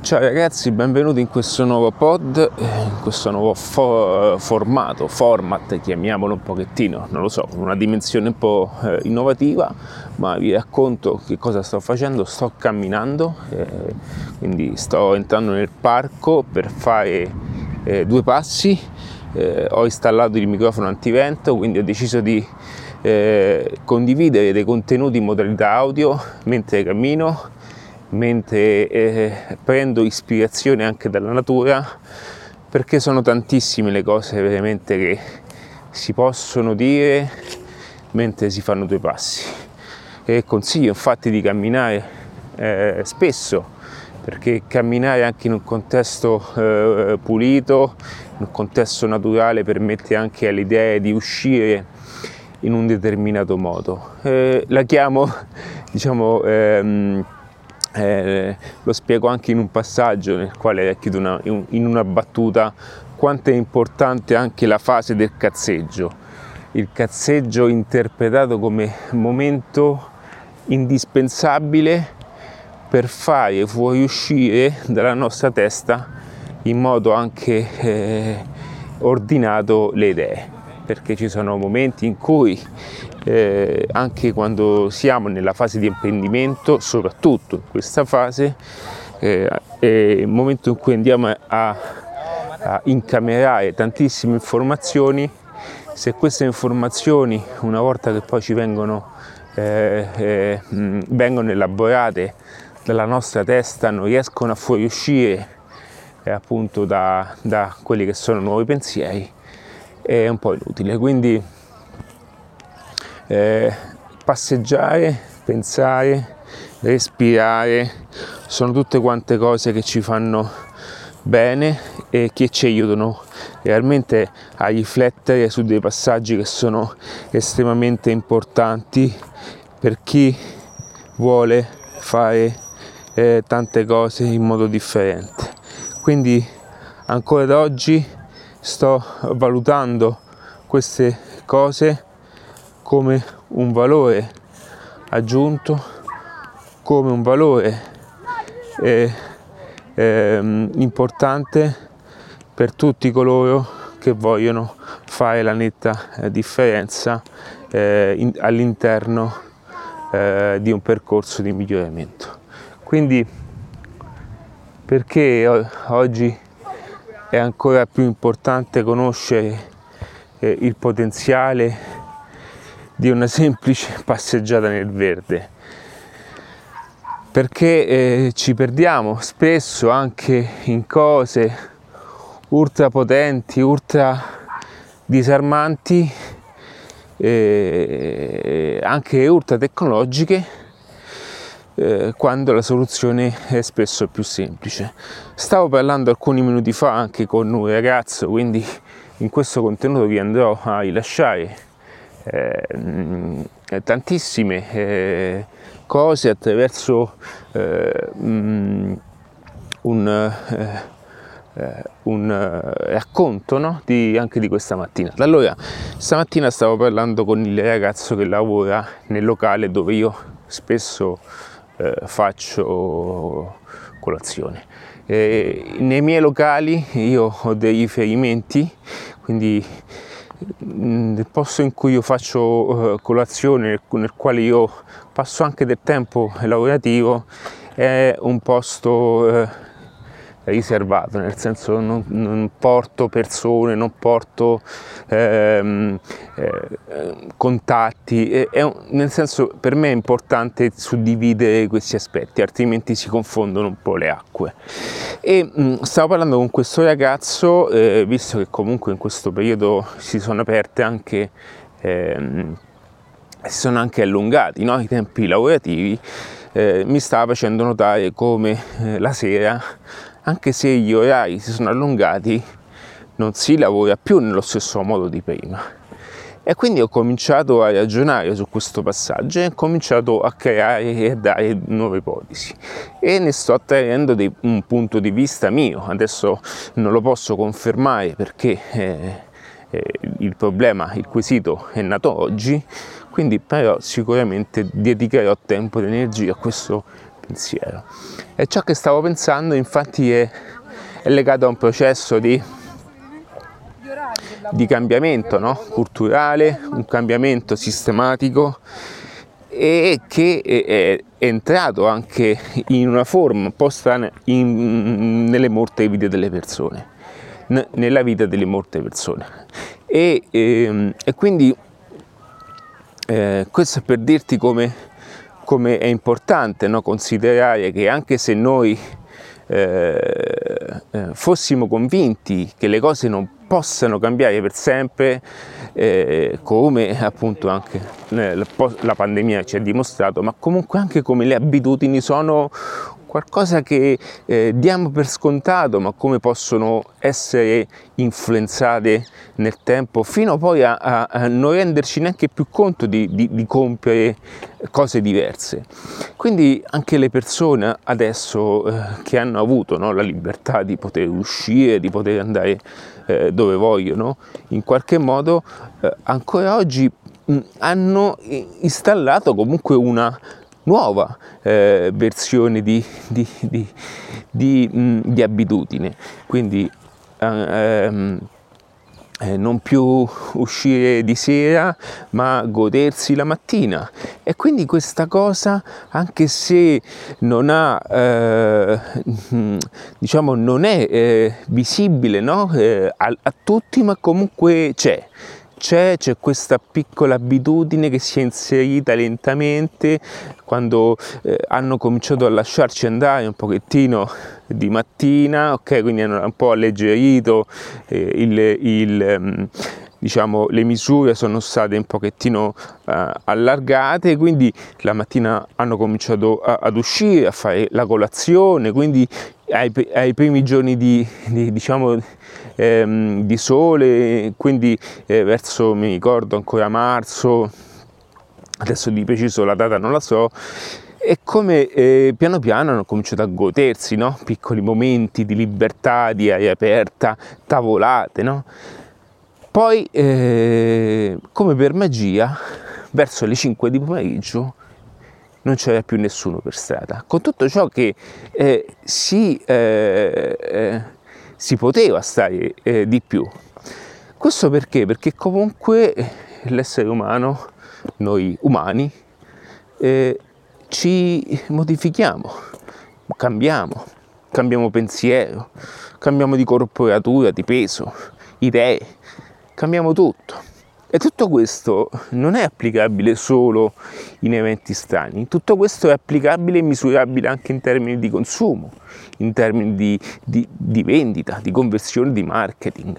Ciao ragazzi, benvenuti in questo nuovo pod, in questo nuovo format, chiamiamolo un pochettino, non lo so, con una dimensione un po' innovativa, ma vi racconto che cosa sto facendo. Sto camminando, quindi sto entrando nel parco per fare due passi, ho installato il microfono antivento, quindi ho deciso di condividere dei contenuti in modalità audio mentre cammino, mentre prendo ispirazione anche dalla natura, perché sono tantissime le cose veramente che si possono dire mentre si fanno due passi, e consiglio infatti di camminare spesso, perché camminare anche in un contesto pulito, in un contesto naturale, permette anche all'idea di uscire in un determinato modo. La chiamo, diciamo, lo spiego anche in un passaggio nel quale chiedo in una battuta quanto è importante anche la fase del cazzeggio. Il cazzeggio interpretato come momento indispensabile per fare fuoriuscire dalla nostra testa in modo anche ordinato le idee, perché ci sono momenti in cui anche quando siamo nella fase di apprendimento, soprattutto in questa fase, è il momento in cui andiamo a incamerare tantissime informazioni. Se queste informazioni, una volta che poi ci vengono elaborate dalla nostra testa, non riescono a fuoriuscire appunto da quelli che sono nuovi pensieri, è un po' inutile. Quindi passeggiare, pensare, respirare sono tutte quante cose che ci fanno bene e che ci aiutano realmente a riflettere su dei passaggi che sono estremamente importanti per chi vuole fare tante cose in modo differente. Quindi ancora da oggi sto valutando queste cose come un valore aggiunto, come un valore importante per tutti coloro che vogliono fare la netta differenza all'interno di un percorso di miglioramento. Quindi perché oggi è ancora più importante conoscere il potenziale di una semplice passeggiata nel verde, perché ci perdiamo spesso anche in cose ultra potenti, ultra disarmanti, anche ultra tecnologiche, quando la soluzione è spesso più semplice. Stavo parlando alcuni minuti fa anche con un ragazzo, quindi in questo contenuto vi andrò a rilasciare tantissime cose attraverso un racconto, no? Anche di questa mattinata. Allora, stamattina stavo parlando con il ragazzo che lavora nel locale dove io spesso faccio colazione. Nei miei locali io ho dei riferimenti, quindi nel posto in cui io faccio colazione, nel quale io passo anche del tempo lavorativo, è un posto riservato, nel senso non porto persone, non porto contatti, nel senso per me è importante suddividere questi aspetti, altrimenti si confondono un po' le acque. E stavo parlando con questo ragazzo, visto che comunque in questo periodo si sono aperte anche si sono anche allungati, no? I tempi lavorativi. Mi stava facendo notare come la sera, anche se gli orari si sono allungati, non si lavora più nello stesso modo di prima. E quindi ho cominciato a ragionare su questo passaggio e ho cominciato a creare e a dare nuove ipotesi, e ne sto traendo un punto di vista mio. Adesso non lo posso confermare perché il problema, il quesito è nato oggi, quindi però sicuramente dedicherò tempo ed energia a questo pensiero. E ciò che stavo pensando infatti è legato a un processo di cambiamento, no? Culturale, un cambiamento sistematico, e che è entrato anche in una forma un po' strana nelle molte vite delle persone, nella vita delle molte persone. E quindi questo è per dirti come è importante, no? Considerare che anche se noi fossimo convinti che le cose non possano cambiare per sempre, come appunto anche la pandemia ci ha dimostrato, ma comunque anche come le abitudini sono qualcosa che diamo per scontato, ma come possono essere influenzate nel tempo fino poi a non renderci neanche più conto di compiere cose diverse. Quindi anche le persone adesso che hanno avuto, no, la libertà di poter uscire, di poter andare dove vogliono, in qualche modo ancora oggi hanno installato comunque una nuova versione di abitudine, quindi non più uscire di sera ma godersi la mattina. E quindi questa cosa, anche se non ha diciamo non è visibile, no? A tutti, ma comunque c'è questa piccola abitudine che si è inserita lentamente quando hanno cominciato a lasciarci andare un pochettino di mattina, ok? Quindi hanno un po' alleggerito diciamo le misure sono state un pochettino allargate, quindi la mattina hanno cominciato ad uscire, a fare la colazione, quindi ai primi giorni di sole, quindi verso, mi ricordo ancora marzo, adesso di preciso la data non la so, e come piano piano hanno cominciato a godersi, no? Piccoli momenti di libertà, di aria aperta, tavolate, no? Poi, come per magia, verso le 5 di pomeriggio non c'era più nessuno per strada, con tutto ciò che si poteva stare di più. Questo perché? Perché comunque l'essere umano, noi umani, ci modifichiamo, cambiamo pensiero, cambiamo di corporatura, di peso, idee. Cambiamo tutto, e tutto questo non è applicabile solo in eventi strani, tutto questo è applicabile e misurabile anche in termini di consumo, in termini di vendita, di conversione, di marketing.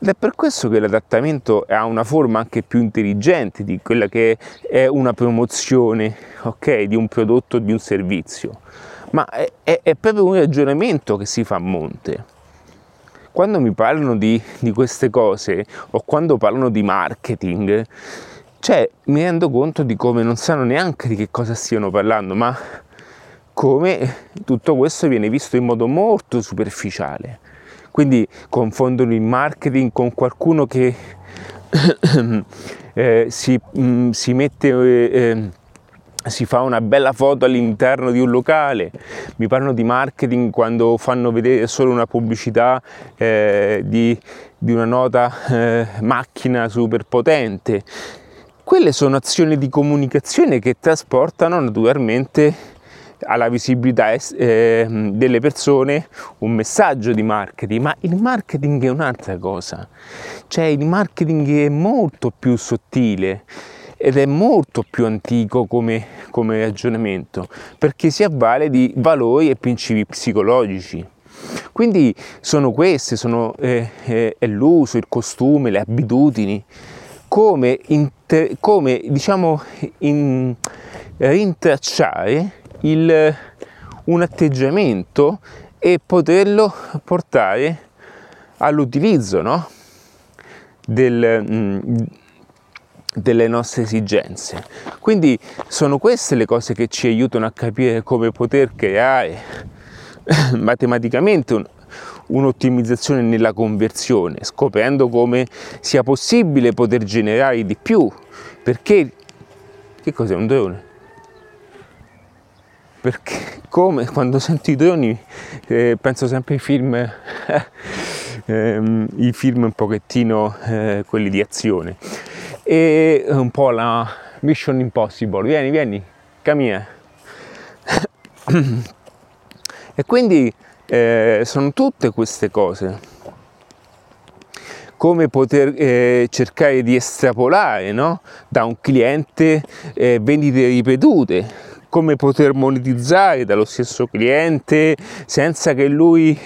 Ed è per questo che l'adattamento ha una forma anche più intelligente di quella che è una promozione, ok, di un prodotto, di un servizio, ma è proprio un ragionamento che si fa a monte. Quando mi parlano di queste cose, o quando parlano di marketing, mi rendo conto di come non sanno neanche di che cosa stiano parlando, ma come tutto questo viene visto in modo molto superficiale. Quindi confondono il marketing con qualcuno che si mette... si fa una bella foto all'interno di un locale. Mi parlano di marketing quando fanno vedere solo una pubblicità di una nota macchina super potente. Quelle sono azioni di comunicazione che trasportano naturalmente alla visibilità delle persone un messaggio di marketing, ma il marketing è un'altra cosa. Il marketing è molto più sottile ed è molto più antico come ragionamento, perché si avvale di valori e principi psicologici. Quindi è l'uso, il costume, le abitudini, come rintracciare un atteggiamento e poterlo portare all'utilizzo, no? Delle nostre esigenze. Quindi sono queste le cose che ci aiutano a capire come poter creare matematicamente un'ottimizzazione nella conversione, scoprendo come sia possibile poter generare di più. Perché che cos'è un drone? perché come quando sento i droni penso sempre ai film i film un pochettino quelli di azione, e un po' la Mission Impossible, vieni cammina. E quindi sono tutte queste cose, come poter cercare di estrapolare, no? Da un cliente vendite ripetute, come poter monetizzare dallo stesso cliente senza che lui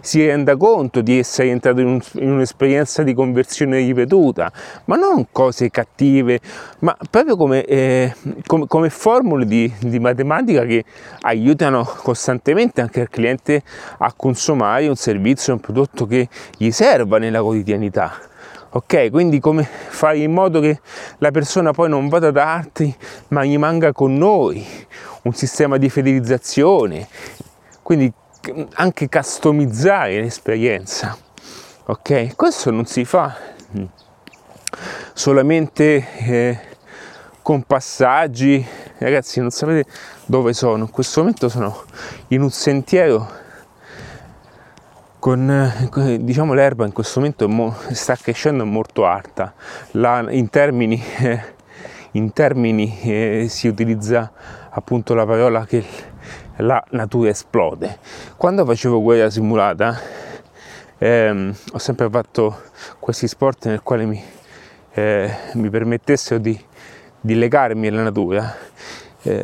si renda conto di essere entrato in un'esperienza di conversione ripetuta, ma non cose cattive, ma proprio come formule di matematica che aiutano costantemente anche il cliente a consumare un servizio, un prodotto che gli serva nella quotidianità. Ok, quindi come fare in modo che la persona poi non vada da altri ma rimanga con noi, un sistema di fidelizzazione, quindi anche customizzare l'esperienza. Ok, questo non si fa solamente con passaggi. Ragazzi, non sapete dove sono, in questo momento sono in un sentiero con, diciamo, l'erba in questo momento sta crescendo molto alta, in termini si utilizza appunto la parola che la natura esplode. Quando facevo guerra simulata ho sempre fatto questi sport nel quale mi permettessero di legarmi alla natura.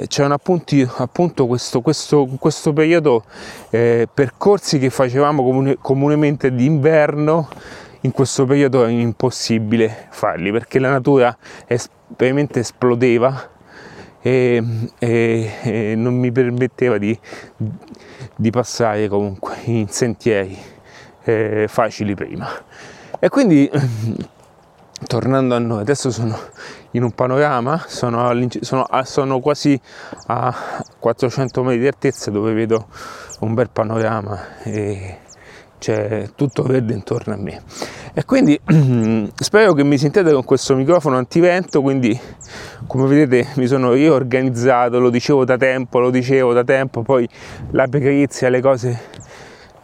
C'erano appunto questo periodo percorsi che facevamo comunemente d'inverno, in questo periodo è impossibile farli perché la natura veramente esplodeva e non mi permetteva di passare comunque in sentieri facili prima. E quindi tornando a noi, adesso sono in un panorama, sono quasi a 400 metri di altezza dove vedo un bel panorama e c'è tutto verde intorno a me. E quindi spero che mi sentiate con questo microfono antivento, quindi come vedete mi sono riorganizzato, lo dicevo da tempo, poi la pigrizia, le cose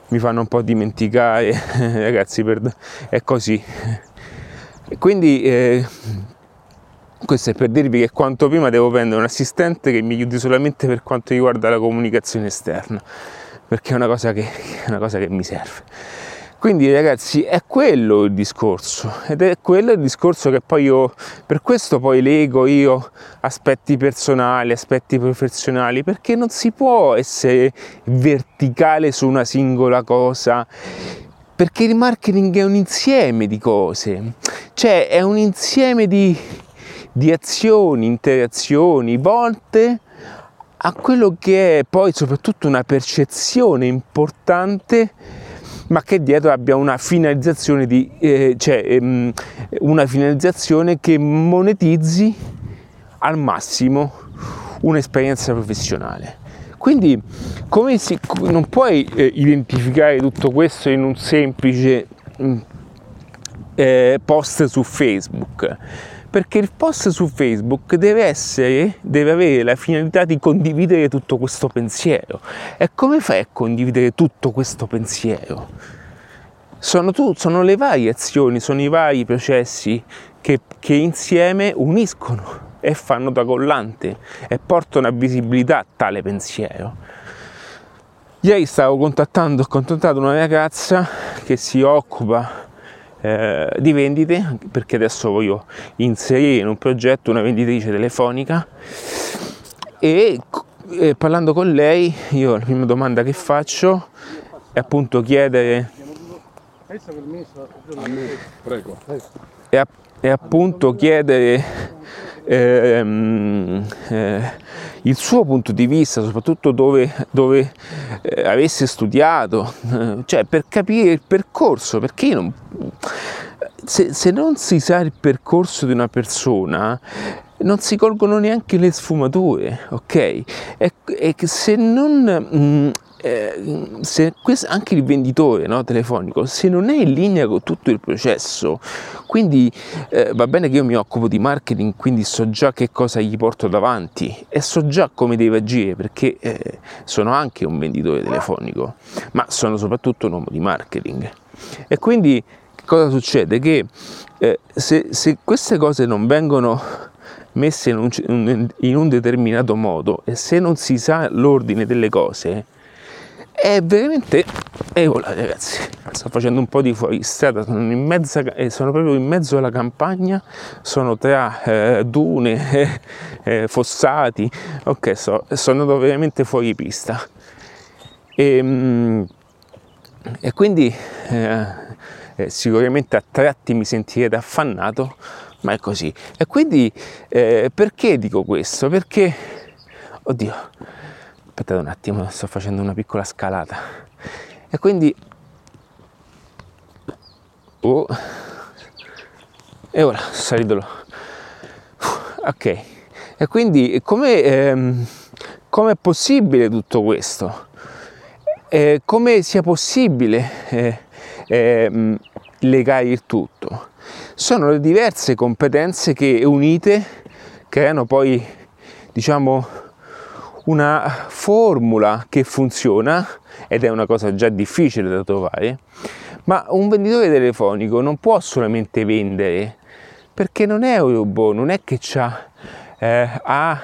mi fanno un po' dimenticare, ragazzi, è così. Quindi questo è per dirvi che quanto prima devo prendere un assistente che mi aiuti solamente per quanto riguarda la comunicazione esterna, perché è una cosa che mi serve. Quindi, ragazzi, è quello il discorso, ed è quello il discorso che poi io, per questo poi lego io aspetti personali, aspetti professionali, perché non si può essere verticale su una singola cosa, perché il marketing è un insieme di cose, cioè è un insieme di azioni, interazioni, volte a quello che è poi soprattutto una percezione importante, ma che dietro abbia una finalizzazione una finalizzazione che monetizzi al massimo un'esperienza professionale. Quindi non puoi identificare tutto questo in un semplice post su Facebook, perché il post su Facebook deve avere la finalità di condividere tutto questo pensiero. E come fai a condividere tutto questo pensiero? Sono le varie azioni, sono i vari processi che insieme uniscono e fanno da collante e portano a visibilità tale pensiero. Ieri ho contattato una ragazza che si occupa di vendite, perché adesso voglio inserire in un progetto una venditrice telefonica, e parlando con lei io la prima domanda che faccio è appunto chiedere il suo punto di vista, soprattutto dove avesse studiato, cioè per capire il percorso, perché io se non si sa il percorso di una persona non si colgono neanche le sfumature, ok? E se non se anche il venditore, no, telefonico, se non è in linea con tutto il processo, quindi va bene che io mi occupo di marketing, quindi so già che cosa gli porto davanti e so già come deve agire, perché sono anche un venditore telefonico, ma sono soprattutto un uomo di marketing. E quindi cosa succede? Che se queste cose non vengono messe in un determinato modo, e se non si sa l'ordine delle cose, è veramente... voilà, ragazzi, sto facendo un po' di fuoristrada, sono proprio in mezzo alla campagna, sono tra dune, fossati, ok, sono andato veramente fuori pista, e quindi sicuramente a tratti mi sentirete affannato, ma è così. E quindi perché dico questo? Perché, oddio, aspettate un attimo, sto facendo una piccola scalata. E quindi e ora salidolo. Ok. E quindi come è possibile tutto questo? Come sia possibile legare il tutto? Sono le diverse competenze che unite creano poi, diciamo, una formula che funziona, ed è una cosa già difficile da trovare, ma un venditore telefonico non può solamente vendere, perché non è un robot, non è che ha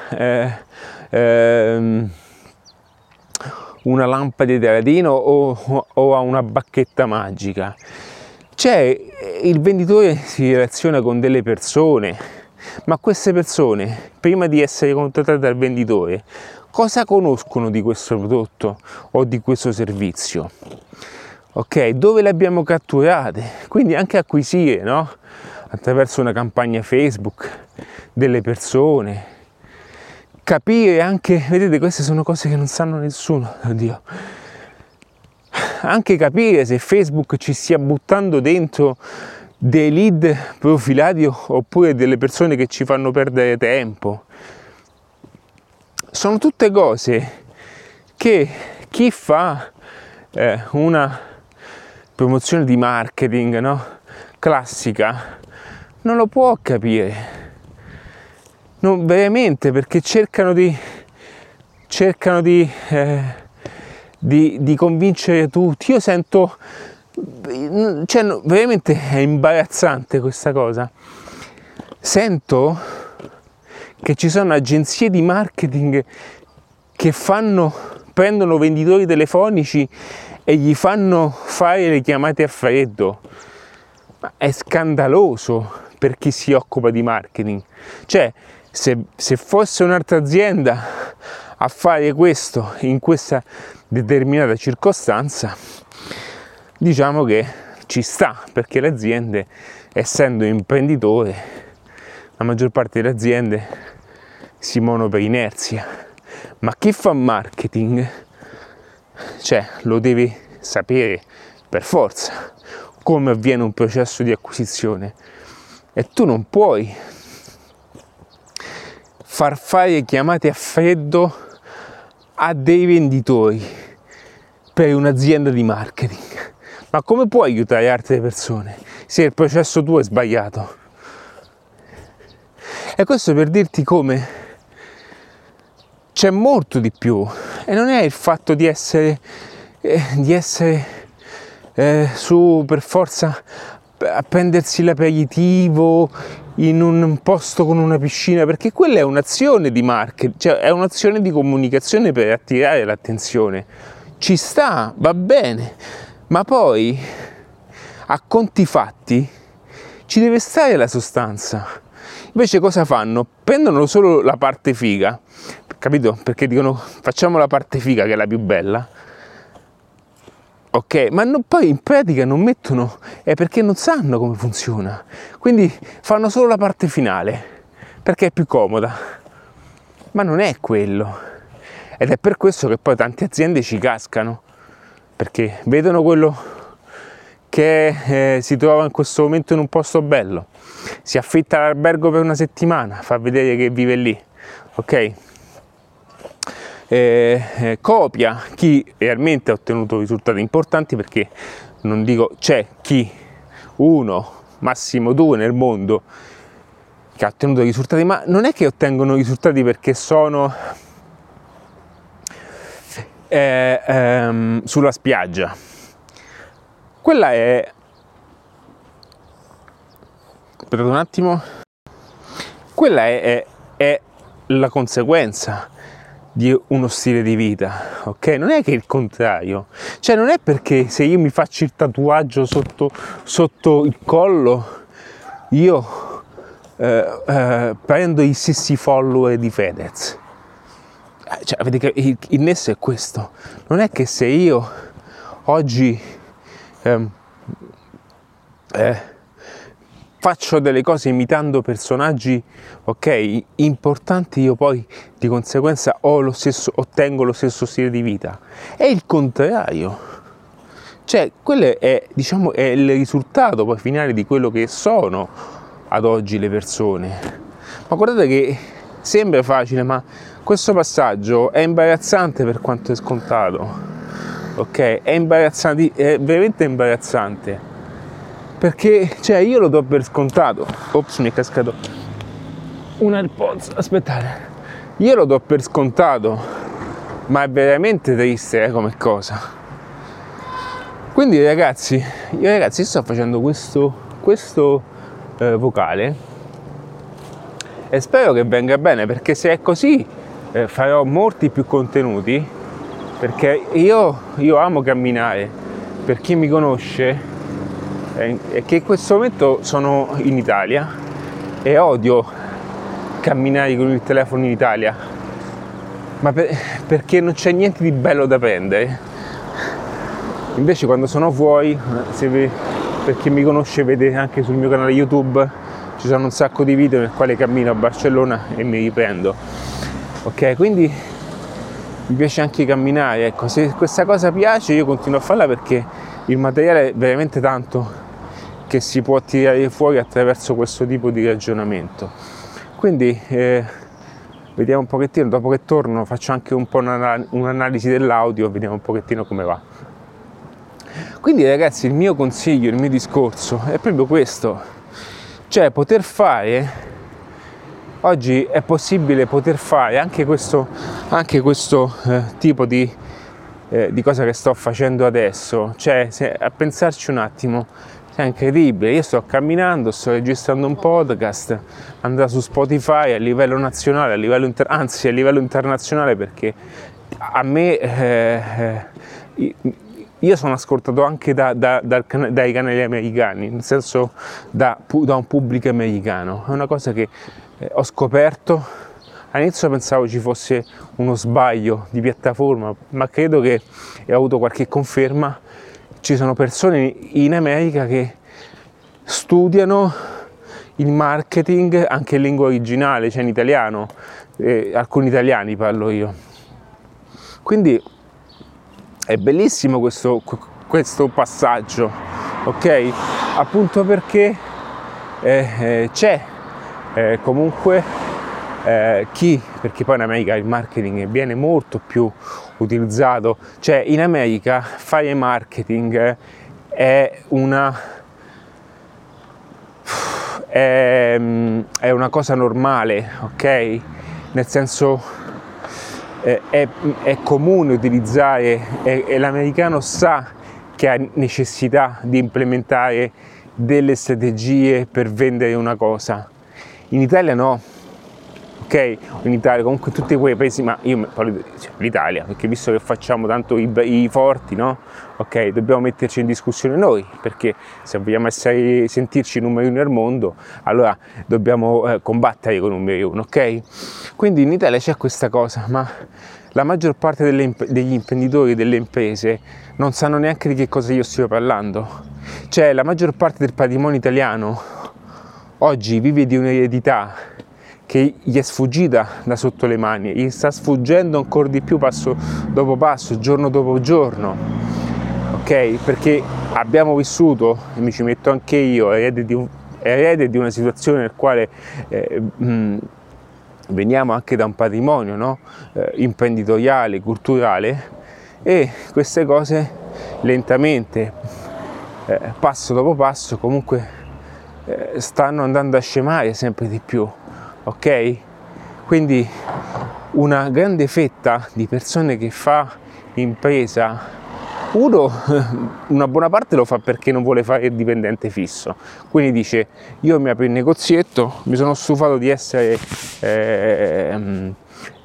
una lampada di Aladino o ha una bacchetta magica. Cioè, il venditore si relaziona con delle persone, ma queste persone, prima di essere contattate dal venditore, cosa conoscono di questo prodotto o di questo servizio? Ok, dove le abbiamo catturate? Quindi anche acquisire, no? Attraverso una campagna Facebook, delle persone, capire anche, vedete, queste sono cose che non sanno nessuno, oddio. Anche capire se Facebook ci stia buttando dentro dei lead profilati oppure delle persone che ci fanno perdere tempo. Sono tutte cose che chi fa una promozione di marketing, no, classica, non lo può capire. Non veramente, perché cercano di convincere tutti. Io sento, cioè, no, veramente è imbarazzante questa cosa. Sento che ci sono agenzie di marketing che prendono venditori telefonici e gli fanno fare le chiamate a freddo. Ma è scandaloso per chi si occupa di marketing. Cioè, se fosse un'altra azienda a fare questo in questa determinata circostanza, diciamo che ci sta, perché le aziende, essendo imprenditore, la maggior parte delle aziende si muovono per inerzia, ma chi fa marketing, cioè, lo deve sapere per forza come avviene un processo di acquisizione, e tu non puoi far fare chiamate a freddo a dei venditori per un'azienda di marketing. Ma come puoi aiutare altre persone se il processo tuo è sbagliato? E questo per dirti come c'è molto di più, e non è il fatto di essere su per forza a prendersi l'aperitivo in un posto con una piscina, perché quella è un'azione di marketing, cioè è un'azione di comunicazione per attirare l'attenzione. Ci sta, va bene, ma poi a conti fatti ci deve stare la sostanza. Invece cosa fanno? Prendono solo la parte figa, capito? Perché dicono facciamo la parte figa che è la più bella. Ok, ma poi in pratica non mettono, è perché non sanno come funziona, quindi fanno solo la parte finale, perché è più comoda, ma non è quello, ed è per questo che poi tante aziende ci cascano, perché vedono quello che si trova in questo momento in un posto bello, si affitta l'albergo per una settimana, fa vedere che vive lì, ok? copia chi realmente ha ottenuto risultati importanti, perché non dico c'è chi uno, massimo due nel mondo che ha ottenuto risultati, ma non è che ottengono risultati perché sono sulla spiaggia. Quella è, perdonate un attimo, quella è la conseguenza di uno stile di vita, ok? Non è che il contrario, cioè non è perché se io mi faccio il tatuaggio sotto il collo io prendo i stessi follower di Fedez, cioè vedete che il nesso è questo. Non è che se io oggi faccio delle cose imitando personaggi, ok, importanti, io poi di conseguenza ottengo lo stesso stile di vita. È il contrario, cioè quello è, diciamo, è il risultato poi finale di quello che sono ad oggi le persone. Ma guardate che sembra facile, ma questo passaggio è imbarazzante per quanto è scontato, ok? È imbarazzante, è veramente imbarazzante. Perché, cioè, io lo do per scontato. Ops, mi è cascato un AirPods, aspettate. Io lo do per scontato, ma è veramente triste come cosa. Quindi ragazzi, io sto facendo questo vocale e spero che venga bene, perché se è così farò molti più contenuti, perché io amo camminare. Per chi mi conosce è che in questo momento sono in Italia e odio camminare con il telefono in Italia, ma perché non c'è niente di bello da prendere. Invece quando sono fuori, per chi mi conosce vede anche sul mio canale YouTube, ci sono un sacco di video nel quale cammino a Barcellona e mi riprendo, ok? Quindi mi piace anche camminare, ecco. Se questa cosa piace io continuo a farla, perché il materiale è veramente tanto che si può tirare fuori attraverso questo tipo di ragionamento. Quindi vediamo un pochettino, dopo che torno faccio anche un po' un'analisi dell'audio, vediamo un pochettino come va. Quindi ragazzi, il mio consiglio, il mio discorso è proprio questo, cioè poter fare, oggi è possibile poter fare anche questo tipo di cosa che sto facendo adesso. Cioè, a pensarci un attimo, è incredibile. Io sto camminando, sto registrando un podcast, andrà su Spotify a livello nazionale, a livello internazionale, perché a me io sono ascoltato anche dai canali americani, nel senso da un pubblico americano. È una cosa che ho scoperto. All'inizio pensavo ci fosse uno sbaglio di piattaforma, ma credo che ho avuto qualche conferma. Ci sono persone in America che studiano il marketing anche in lingua originale, cioè in italiano, alcuni italiani parlo io. Quindi è bellissimo questo passaggio, ok? Appunto perché c'è comunque perché poi in America il marketing viene molto più utilizzato, cioè in America fare marketing è una cosa normale, ok? Nel senso è comune utilizzare, e l'americano sa che ha necessità di implementare delle strategie per vendere una cosa. In Italia no. Ok, in Italia, comunque in tutti quei paesi, ma io parlo dell'Italia, perché visto che facciamo tanto i forti, no? Ok, dobbiamo metterci in discussione noi, perché se vogliamo sentirci numeri uno al mondo, allora dobbiamo combattere con numeri uno, ok? Quindi in Italia c'è questa cosa, ma la maggior parte degli imprenditori, delle imprese, non sanno neanche di che cosa io stia parlando. Cioè la maggior parte del patrimonio italiano oggi vive di un'eredità che gli è sfuggita da sotto le mani, gli sta sfuggendo ancora di più passo dopo passo, giorno dopo giorno, ok? Perché abbiamo vissuto, e mi ci metto anche io, erede di una situazione nel quale veniamo anche da un patrimonio, no? Imprenditoriale, culturale, e queste cose lentamente, passo dopo passo, comunque stanno andando a scemare sempre di più, ok? Quindi una grande fetta di persone che fa impresa, una buona parte lo fa perché non vuole fare il dipendente fisso, quindi dice: io mi apro il negozietto, mi sono stufato di essere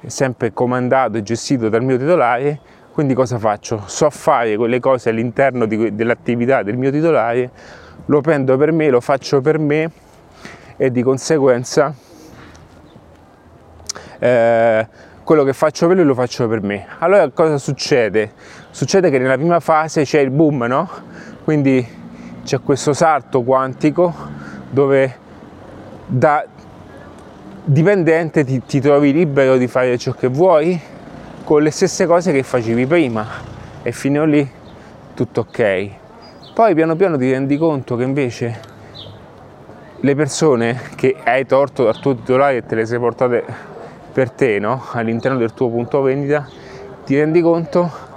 sempre comandato e gestito dal mio titolare, quindi cosa faccio? So fare quelle cose all'interno dell'attività del mio titolare, lo prendo per me, lo faccio per me, e di conseguenza quello che faccio per lui lo faccio per me. Allora cosa succede? Succede che nella prima fase c'è il boom, no? Quindi c'è questo salto quantico dove da dipendente ti trovi libero di fare ciò che vuoi con le stesse cose che facevi prima, e fino lì tutto ok. Poi piano piano ti rendi conto che invece le persone che hai tolto dal tuo titolare e te le sei portate per te, no? All'interno del tuo punto vendita, ti rendi conto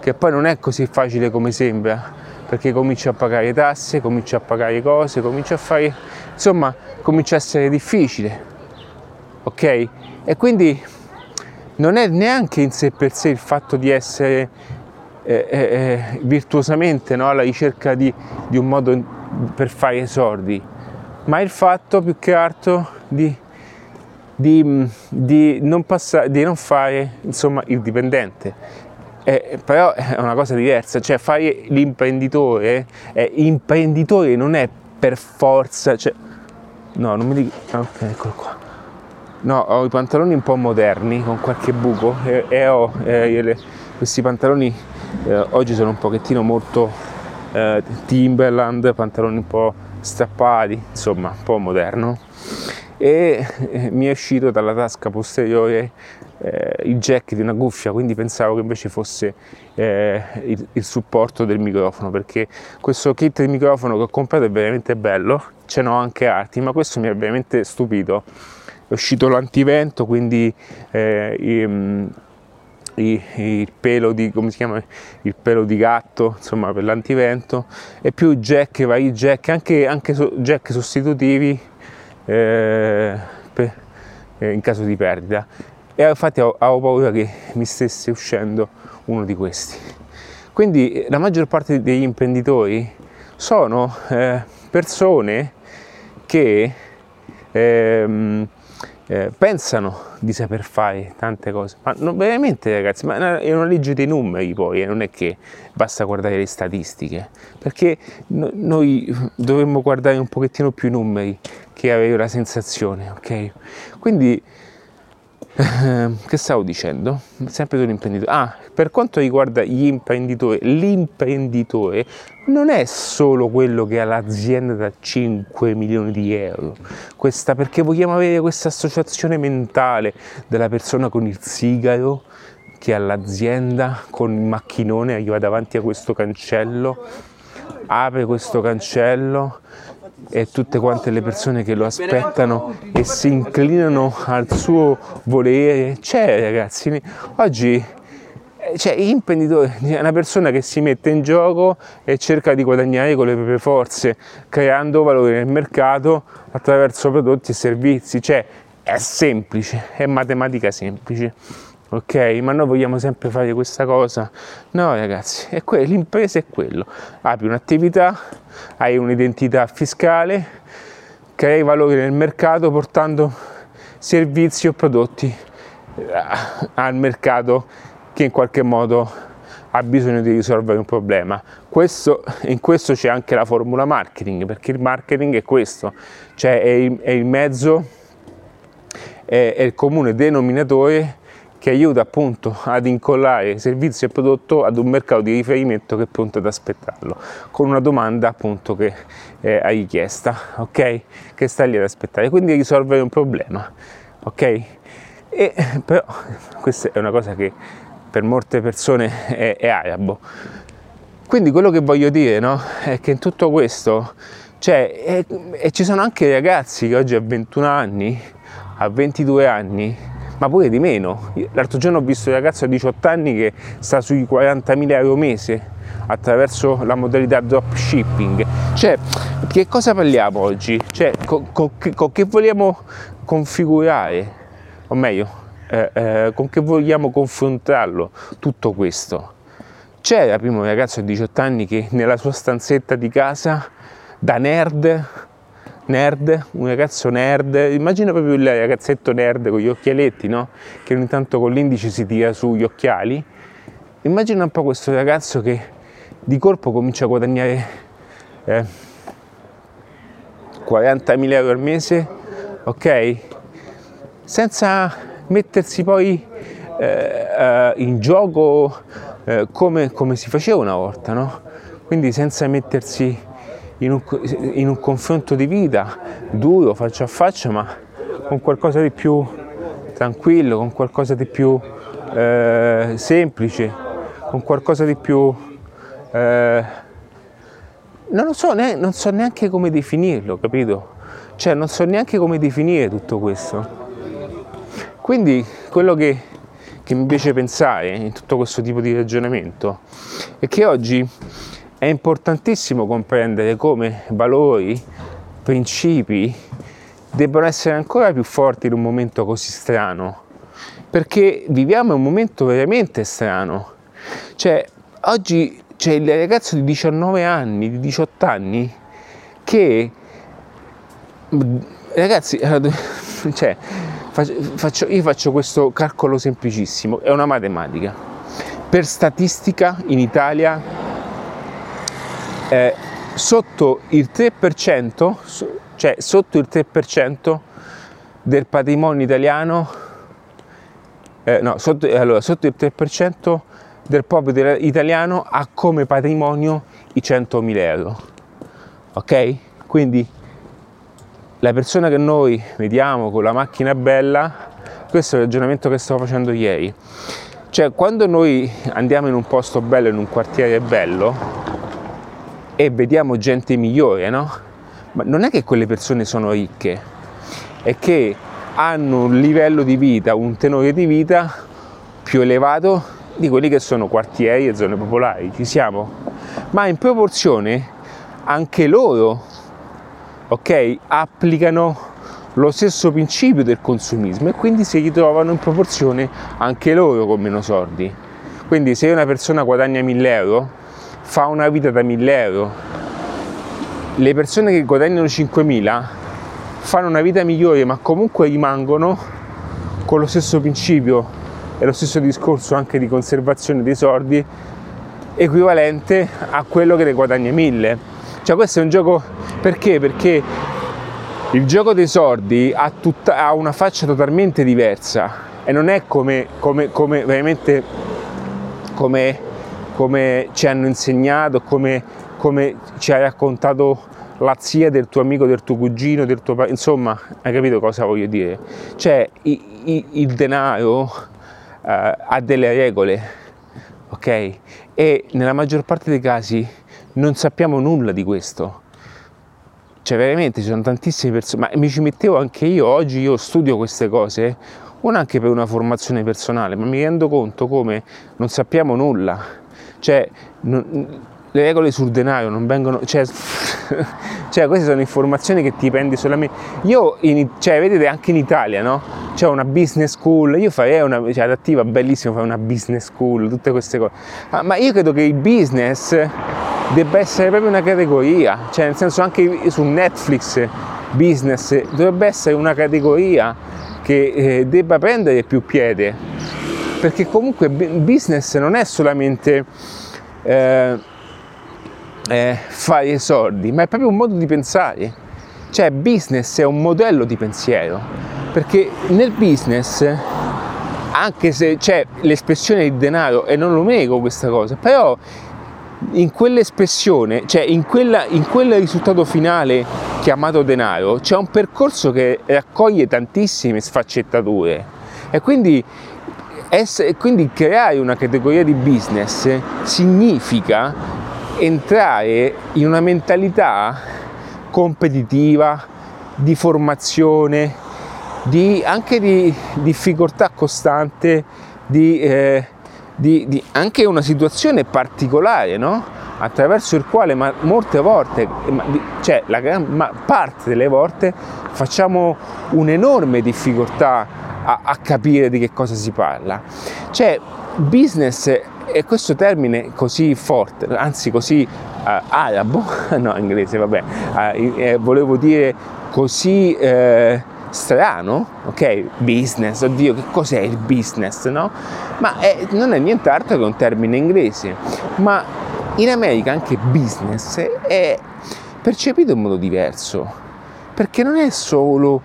che poi non è così facile come sembra, perché cominci a pagare tasse, cominci a pagare cose, cominci a fare, insomma, comincia a essere difficile, ok? E quindi non è neanche in sé per sé il fatto di essere virtuosamente, no? Alla ricerca di un modo per fare soldi, ma il fatto più che altro di non fare, insomma, il dipendente, però è una cosa diversa, cioè fare l'imprenditore, imprenditore non è per forza, cioè, no, non mi dico, ok, eccolo qua, no, ho i pantaloni un po' moderni con qualche buco, e ho questi pantaloni, oggi sono un pochettino molto Timberland, pantaloni un po' strappati, insomma, un po' moderno, e mi è uscito dalla tasca posteriore il jack di una cuffia, quindi pensavo che invece fosse il supporto del microfono, perché questo kit di microfono che ho comprato è veramente bello, ce n'ho anche altri, ma questo mi ha veramente stupito. È uscito l'antivento, quindi il pelo di, come si chiama, il pelo di gatto, insomma, per l'antivento, e più jack, vari jack, anche jack sostitutivi in caso di perdita, e infatti avevo paura che mi stesse uscendo uno di questi. Quindi la maggior parte degli imprenditori sono persone che pensano di saper fare tante cose, ma non, veramente, ragazzi, ma è una legge dei numeri, poi non è che basta guardare le statistiche, perché noi dovremmo guardare un pochettino più i numeri, che avevo la sensazione, ok? Quindi che stavo dicendo? Sempre sull'imprenditore. Ah, per quanto riguarda gli imprenditori, l'imprenditore non è solo quello che ha l'azienda da 5 milioni di euro, questa, perché vogliamo avere questa associazione mentale della persona con il sigaro che ha l'azienda, con il macchinone, arriva davanti a questo cancello, apre questo cancello e tutte quante le persone che lo aspettano e si inclinano al suo volere. Cioè, ragazzi, oggi c'è l'imprenditore, è una persona che si mette in gioco e cerca di guadagnare con le proprie forze, creando valore nel mercato attraverso prodotti e servizi. Cioè, è semplice, è matematica semplice, ok? Ma noi vogliamo sempre fare questa cosa? No, ragazzi, è l'impresa è quello: apri un'attività, hai un'identità fiscale, crei valore nel mercato portando servizi o prodotti al mercato che in qualche modo ha bisogno di risolvere un problema. In questo c'è anche la formula marketing, perché il marketing è questo, cioè è il mezzo, è il comune denominatore che aiuta appunto ad incollare servizio e prodotto ad un mercato di riferimento che è pronto ad aspettarlo, con una domanda appunto che è richiesta, ok? Che sta lì ad aspettare, quindi risolvere un problema, ok? E però questa è una cosa che per molte persone è arabo. Quindi quello che voglio dire, no? È che in tutto questo, cioè, ci sono anche ragazzi che oggi a 21 anni a 22 anni, ma pure di meno. L'altro giorno ho visto un ragazzo a 18 anni che sta sui 40.000 euro mese attraverso la modalità dropshipping. Cioè, di che cosa parliamo oggi? Cioè, con che vogliamo configurare, o meglio, con che vogliamo confrontarlo tutto questo? C'era prima un ragazzo a 18 anni che nella sua stanzetta di casa, da nerd, un ragazzo nerd, immagino proprio il ragazzetto nerd con gli occhialetti, no? Che ogni tanto con l'indice si tira su gli occhiali. Immagina un po' questo ragazzo che di colpo comincia a guadagnare 40.000 euro al mese, ok? Senza mettersi poi in gioco come si faceva una volta, no? Quindi senza mettersi in un confronto di vita duro, faccia a faccia, ma con qualcosa di più tranquillo, con qualcosa di più semplice, con qualcosa di più non so neanche come definirlo, capito? Cioè, non so neanche come definire tutto questo. Quindi quello che mi piace pensare in tutto questo tipo di ragionamento è che oggi è importantissimo comprendere come valori, principi debbano essere ancora più forti in un momento così strano, perché viviamo un momento veramente strano. Cioè, oggi c'è il ragazzo di 19 anni, di 18 anni, che, ragazzi, cioè, io faccio questo calcolo semplicissimo, è una matematica. Per statistica in Italia sotto il 3%, cioè sotto il 3% del patrimonio italiano, sotto il 3% del popolo italiano ha come patrimonio i 100.000 euro, ok? Quindi la persona che noi vediamo con la macchina bella, questo è il ragionamento che stavo facendo ieri. Cioè, quando noi andiamo in un posto bello, in un quartiere bello, e vediamo gente migliore, no? Ma non è che quelle persone sono ricche, è che hanno un livello di vita, un tenore di vita più elevato di quelli che sono quartieri e zone popolari, ci siamo? Ma in proporzione anche loro, ok, applicano lo stesso principio del consumismo e quindi si ritrovano in proporzione anche loro con meno soldi. Quindi se una persona guadagna 1000 euro, fa una vita da 1000 euro, le persone che guadagnano 5.000 fanno una vita migliore, ma comunque rimangono con lo stesso principio e lo stesso discorso anche di conservazione dei soldi, equivalente a quello che ne guadagna 1000. Cioè, questo è un gioco. Perché? Perché il gioco dei soldi ha una faccia totalmente diversa e non è come veramente come ci hanno insegnato, come ci ha raccontato la zia del tuo amico, del tuo cugino, del tuo insomma, hai capito cosa voglio dire? Cioè, il denaro ha delle regole, ok? E nella maggior parte dei casi non sappiamo nulla di questo. Cioè, veramente ci sono tantissime persone, ma mi ci mettevo anche io, oggi io studio queste cose, una anche per una formazione personale, ma mi rendo conto come non sappiamo nulla. Cioè, le regole sul denaro non vengono, cioè queste sono informazioni che ti prendi solamente. Io, vedete, anche in Italia, no? C'è una business school, io farei una, cioè ad Attiva, bellissimo fare una business school, tutte queste cose. Ma io credo che il business debba essere proprio una categoria, cioè nel senso anche su Netflix business dovrebbe essere una categoria che debba prendere più piede, perché comunque business non è solamente fare soldi, ma è proprio un modo di pensare. Cioè, business è un modello di pensiero, perché nel business, anche se c'è l'espressione di denaro e non lo nego questa cosa, però in quell'espressione, cioè in quel risultato finale chiamato denaro, c'è un percorso che raccoglie tantissime sfaccettature e quindi creare una categoria di business significa entrare in una mentalità competitiva, di formazione, anche di difficoltà costante, di anche una situazione particolare, no? Attraverso il quale molte volte, cioè la gran parte delle volte, facciamo un'enorme difficoltà a capire di che cosa si parla. Cioè, business è questo termine così forte, anzi così arabo, no, inglese, vabbè, volevo dire così strano, ok? Business, oddio, che cos'è il business, no? Ma non è nient'altro che un termine inglese, ma in America anche business è percepito in modo diverso, perché non è solo,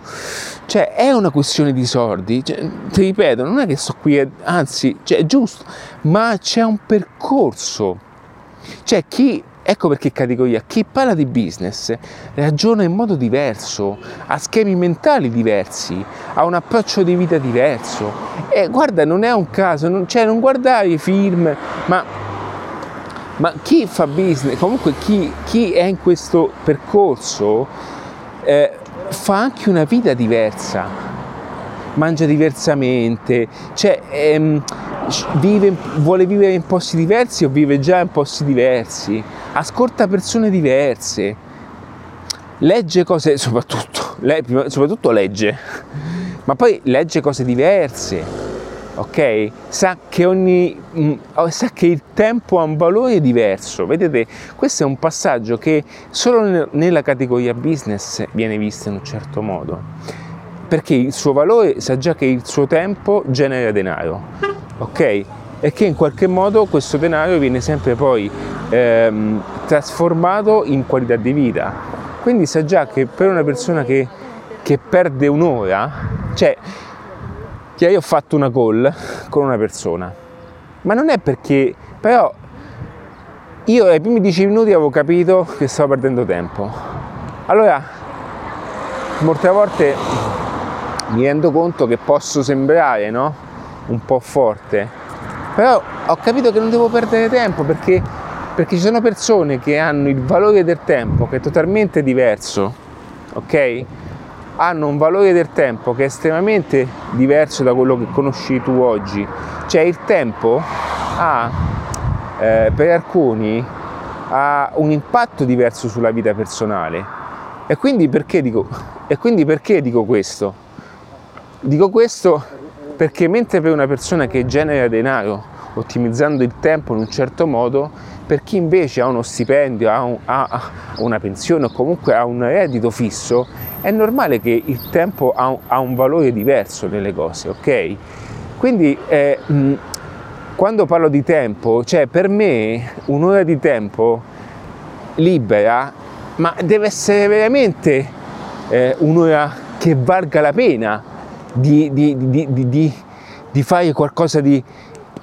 cioè è una questione di soldi, cioè, ti ripeto, non è che sto qui, anzi, cioè, è giusto, ma c'è un percorso, cioè ecco perché categoria, chi parla di business ragiona in modo diverso, ha schemi mentali diversi, ha un approccio di vita diverso, e guarda, non è un caso, non guardare i film, ma chi fa business, comunque chi è in questo percorso, fa anche una vita diversa, mangia diversamente, cioè vuole vivere in posti diversi o vive già in posti diversi, ascolta persone diverse, legge cose, soprattutto legge, ma poi legge cose diverse, ok? Sa che il tempo ha un valore diverso, vedete? Questo è un passaggio che solo nella categoria business viene visto in un certo modo, perché il suo valore sa già che il suo tempo genera denaro, ok? E che in qualche modo questo denaro viene sempre poi trasformato in qualità di vita, quindi sa già che per una persona che perde un'ora, cioè io ho fatto una call con una persona, ma non è perché, però io ai primi 10 minuti avevo capito che stavo perdendo tempo, allora molte volte mi rendo conto che posso sembrare, no? Un po' forte, però ho capito che non devo perdere tempo, perché ci sono persone che hanno il valore del tempo che è totalmente diverso, ok? Hanno un valore del tempo che è estremamente diverso da quello che conosci tu oggi, cioè il tempo per alcuni ha un impatto diverso sulla vita personale, e quindi perché dico questo? Dico questo perché mentre per una persona che genera denaro ottimizzando il tempo in un certo modo, per chi invece ha uno stipendio, ha una pensione o comunque ha un reddito fisso, è normale che il tempo ha un valore diverso nelle cose, ok? Quindi quando parlo di tempo, cioè per me un'ora di tempo libera, ma deve essere veramente un'ora che valga la pena di fare qualcosa di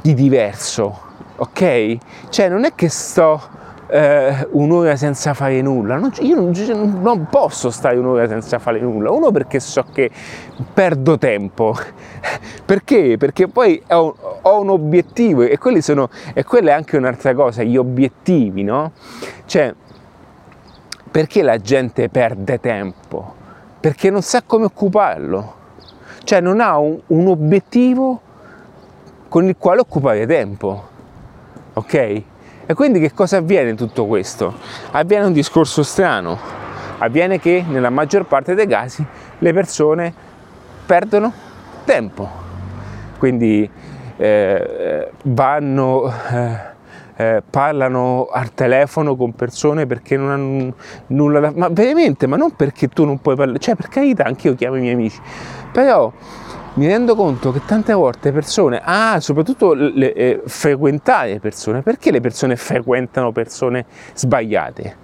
diverso, ok? Cioè non è che sto un'ora senza fare nulla, io non posso stare un'ora senza fare nulla, uno perché so che perdo tempo, perché poi ho un obiettivo, e quella è anche un'altra cosa, gli obiettivi, no? Cioè perché la gente perde tempo? Perché non sa come occuparlo, cioè non ha un obiettivo con il quale occupare tempo, ok? E quindi che cosa avviene in tutto questo? Avviene un discorso strano, avviene che nella maggior parte dei casi le persone perdono tempo, quindi vanno, parlano al telefono con persone perché non hanno nulla da... ma veramente, ma non perché tu non puoi parlare, cioè per carità anche io chiamo i miei amici, però mi rendo conto che tante volte persone, soprattutto frequentare persone, perché le persone frequentano persone sbagliate?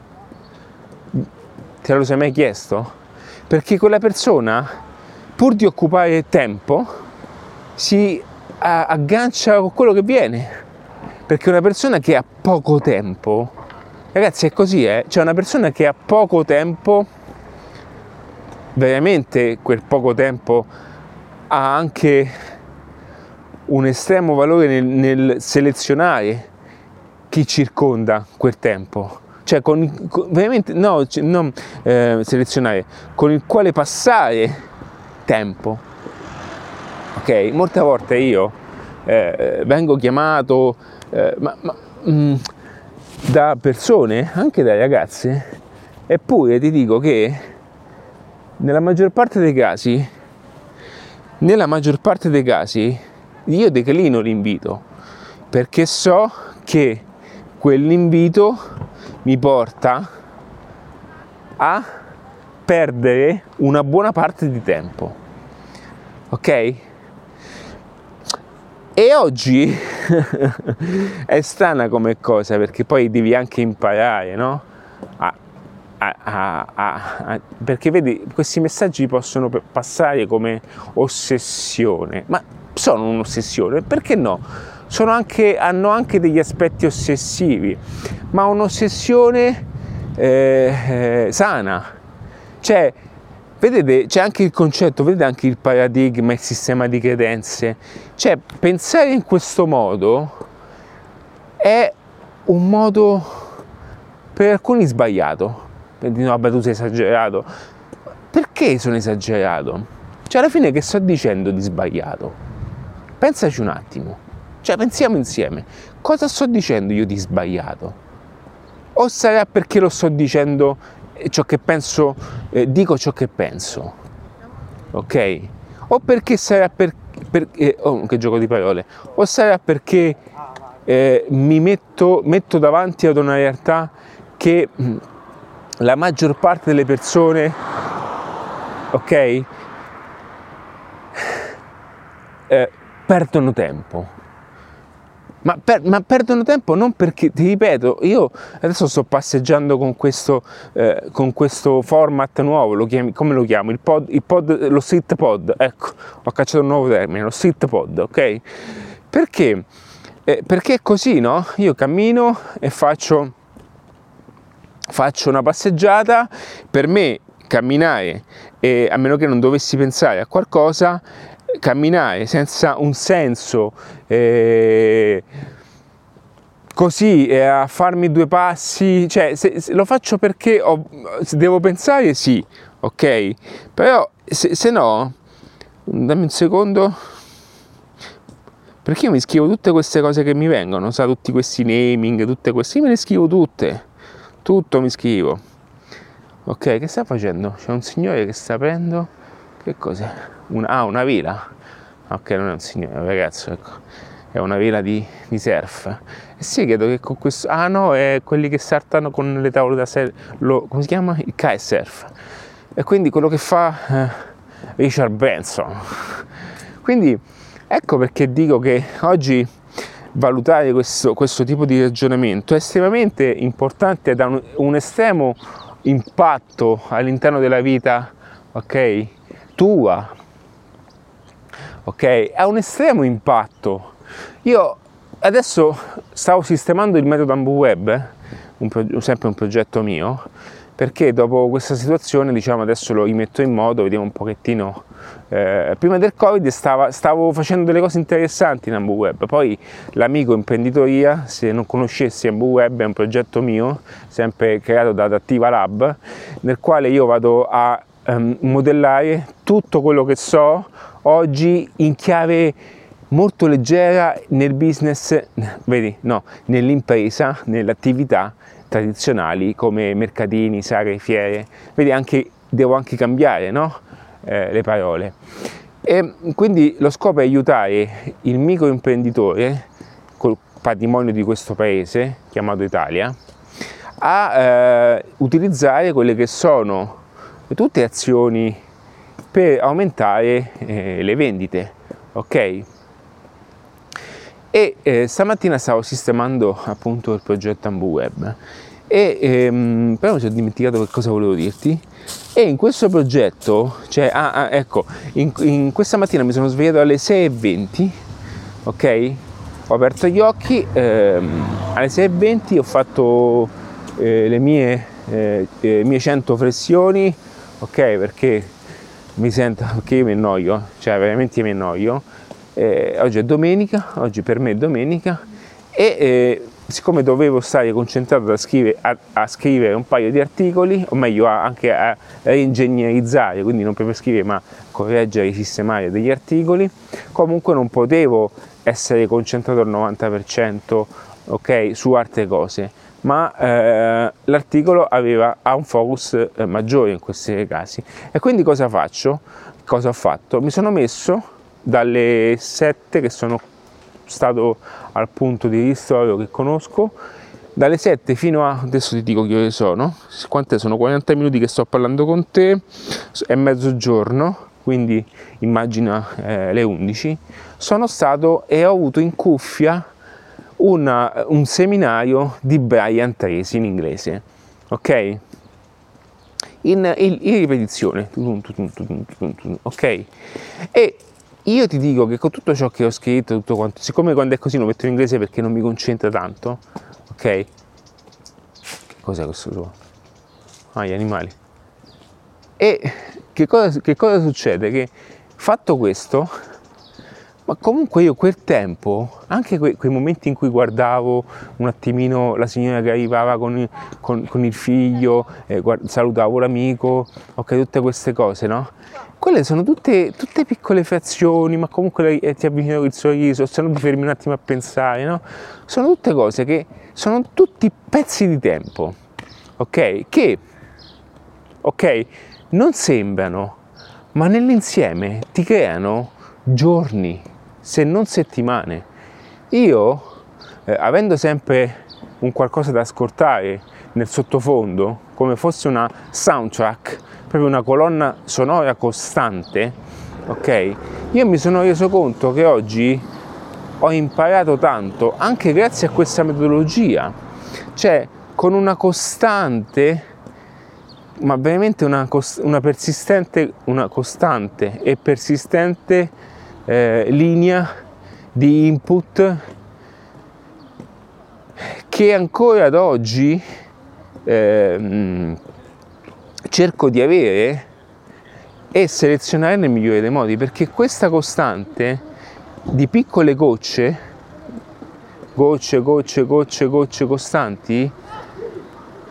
Te lo sei mai chiesto? Perché quella persona, pur di occupare tempo, si aggancia con quello che viene, perché una persona che ha poco tempo, ragazzi è così, cioè una persona che ha poco tempo, veramente quel poco tempo ha anche un estremo valore nel selezionare chi circonda quel tempo, cioè con il quale passare tempo, ok? Molte volte io vengo chiamato da persone, anche dai ragazzi, eppure ti dico che nella maggior parte dei casi io declino l'invito, perché so che quell'invito mi porta a perdere una buona parte di tempo, ok? E oggi è strana come cosa, perché poi devi anche imparare, no? Perché vedi, questi messaggi possono passare come ossessione, ma sono un'ossessione, perché no? Hanno anche degli aspetti ossessivi, ma un'ossessione sana. Cioè, vedete, c'è anche il concetto, vedete anche il paradigma, il sistema di credenze. Cioè, pensare in questo modo è un modo per alcuni sbagliato. No, vabbè, tu sei esagerato. Perché sono esagerato? Cioè, alla fine che sto dicendo di sbagliato? Pensaci un attimo. Cioè, pensiamo insieme. Cosa sto dicendo io di sbagliato? O sarà perché lo sto dicendo ciò che penso, dico ciò che penso, ok? O perché sarà che gioco di parole. O sarà perché mi metto davanti ad una realtà che la maggior parte delle persone, ok, perdono tempo, ma perdono tempo non perché, ti ripeto, io adesso sto passeggiando con questo format nuovo, come lo chiamo? Il pod, lo street pod, ecco, ho cacciato un nuovo termine, lo street pod, ok? Perché è così, no? Io cammino e faccio una passeggiata. Per me camminare, e a meno che non dovessi pensare a qualcosa, camminare senza un senso, così, a farmi due passi, cioè se lo faccio perché se devo pensare, sì, ok, però se no, dammi un secondo, perché io mi scrivo tutte queste cose che mi vengono, sa, tutti questi naming, tutte queste, io me le scrivo tutte. Tutto mi scrivo. Ok, che sta facendo? C'è un signore che sta aprendo. Che cos'è? Una vela. Ok, non è un signore, è un ragazzo, ecco. È una vela di surf. E sì, credo che con questo. Ah no, è quelli che saltano con le tavole da surf. Come si chiama? Il kitesurf. E quindi quello che fa Richard Branson. Quindi ecco perché dico che oggi valutare questo tipo di ragionamento è estremamente importante, dà un estremo impatto all'interno della vita, ok, tua, ok, ha un estremo impatto. Io adesso stavo sistemando il metodo Ambu Web, sempre un progetto mio, perché dopo questa situazione, diciamo, adesso lo rimetto in modo, vediamo un pochettino. Prima del Covid stavo facendo delle cose interessanti in Ambu Web, poi l'amico imprenditoria, se non conoscessi Ambu Web, è un progetto mio, sempre creato da Adattiva Lab, nel quale io vado a modellare tutto quello che so oggi in chiave molto leggera nel business, vedi, no, nell'impresa, nell'attività tradizionali come mercatini, sagre, fiere, vedi, anche devo anche cambiare, no? Le parole. E quindi lo scopo è aiutare il microimprenditore col patrimonio di questo paese chiamato Italia a utilizzare quelle che sono tutte azioni per aumentare le vendite, ok? E stamattina stavo sistemando appunto il progetto Ambu Web, però mi sono dimenticato che cosa volevo dirti. E in questo progetto, cioè, ecco, in questa mattina mi sono svegliato alle 6:20, ok? Ho aperto gli occhi, alle 6:20 ho fatto le mie 100 flessioni, ok? Perché perché mi annoio, cioè veramente mi annoio. Oggi è domenica, oggi per me è domenica, e siccome dovevo stare concentrato a scrivere un paio di articoli, o meglio anche a reingegnerizzare, quindi non proprio scrivere ma correggere e sistemare degli articoli, comunque non potevo essere concentrato al 90%, okay, su altre cose, ma l'articolo ha un focus maggiore in questi casi. E quindi cosa faccio? Cosa ho fatto? Mi sono messo dalle 7 che sono stato al punto di ristoro che conosco, dalle 7 fino a, adesso ti dico che ore sono, quante sono, 40 minuti che sto parlando con te, è mezzogiorno, quindi immagina le 11, sono stato e ho avuto in cuffia un seminario di Brian Tracy in inglese, ok? In ripetizione, ok? E io ti dico che con tutto ciò che ho scritto, tutto quanto, siccome quando è così lo metto in inglese perché non mi concentra tanto, ok? Che cos'è questo suono? Ah, gli animali. E che cosa succede? Che fatto questo, ma comunque io quel tempo, anche quei momenti in cui guardavo un attimino la signora che arrivava con il figlio, salutavo l'amico, ok, tutte queste cose, no? Quelle sono tutte piccole frazioni, ma comunque ti avvicino il sorriso, se no ti fermi un attimo a pensare, no? Sono tutte cose che sono tutti pezzi di tempo, ok? Che, ok, non sembrano, ma nell'insieme ti creano giorni, se non settimane. Io, avendo sempre un qualcosa da ascoltare nel sottofondo, come fosse una soundtrack, proprio una colonna sonora costante, ok? Io mi sono reso conto che oggi ho imparato tanto, anche grazie a questa metodologia, cioè con una costante, ma veramente una costante e persistente linea di input che ancora ad oggi cerco di avere e selezionare nel migliore dei modi, perché questa costante di piccole gocce costanti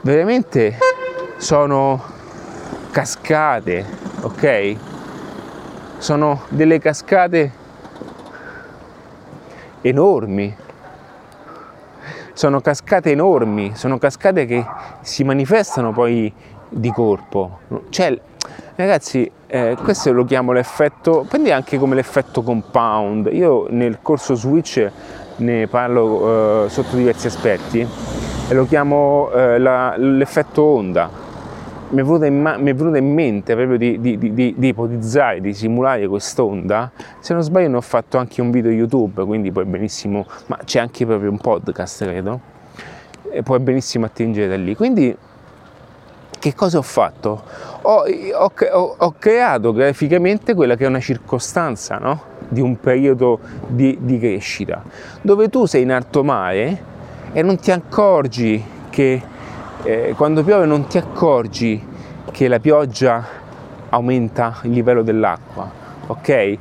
veramente sono cascate, ok? Sono delle cascate enormi, sono cascate che si manifestano poi di corpo. Cioè, ragazzi, questo lo chiamo l'effetto, prendi anche come l'effetto compound. Io nel corso Switch ne parlo sotto diversi aspetti e lo chiamo l'effetto onda. Mi è venuto in mente proprio di ipotizzare, di simulare quest'onda. Se non sbaglio ne ho fatto anche un video YouTube, quindi puoi benissimo, ma c'è anche proprio un podcast credo, e puoi benissimo attingere da lì. Quindi che cosa ho fatto? Ho creato graficamente quella che è una circostanza, no? Di un periodo di crescita, dove tu sei in alto mare e non ti accorgi che quando piove non ti accorgi che la pioggia aumenta il livello dell'acqua, ok?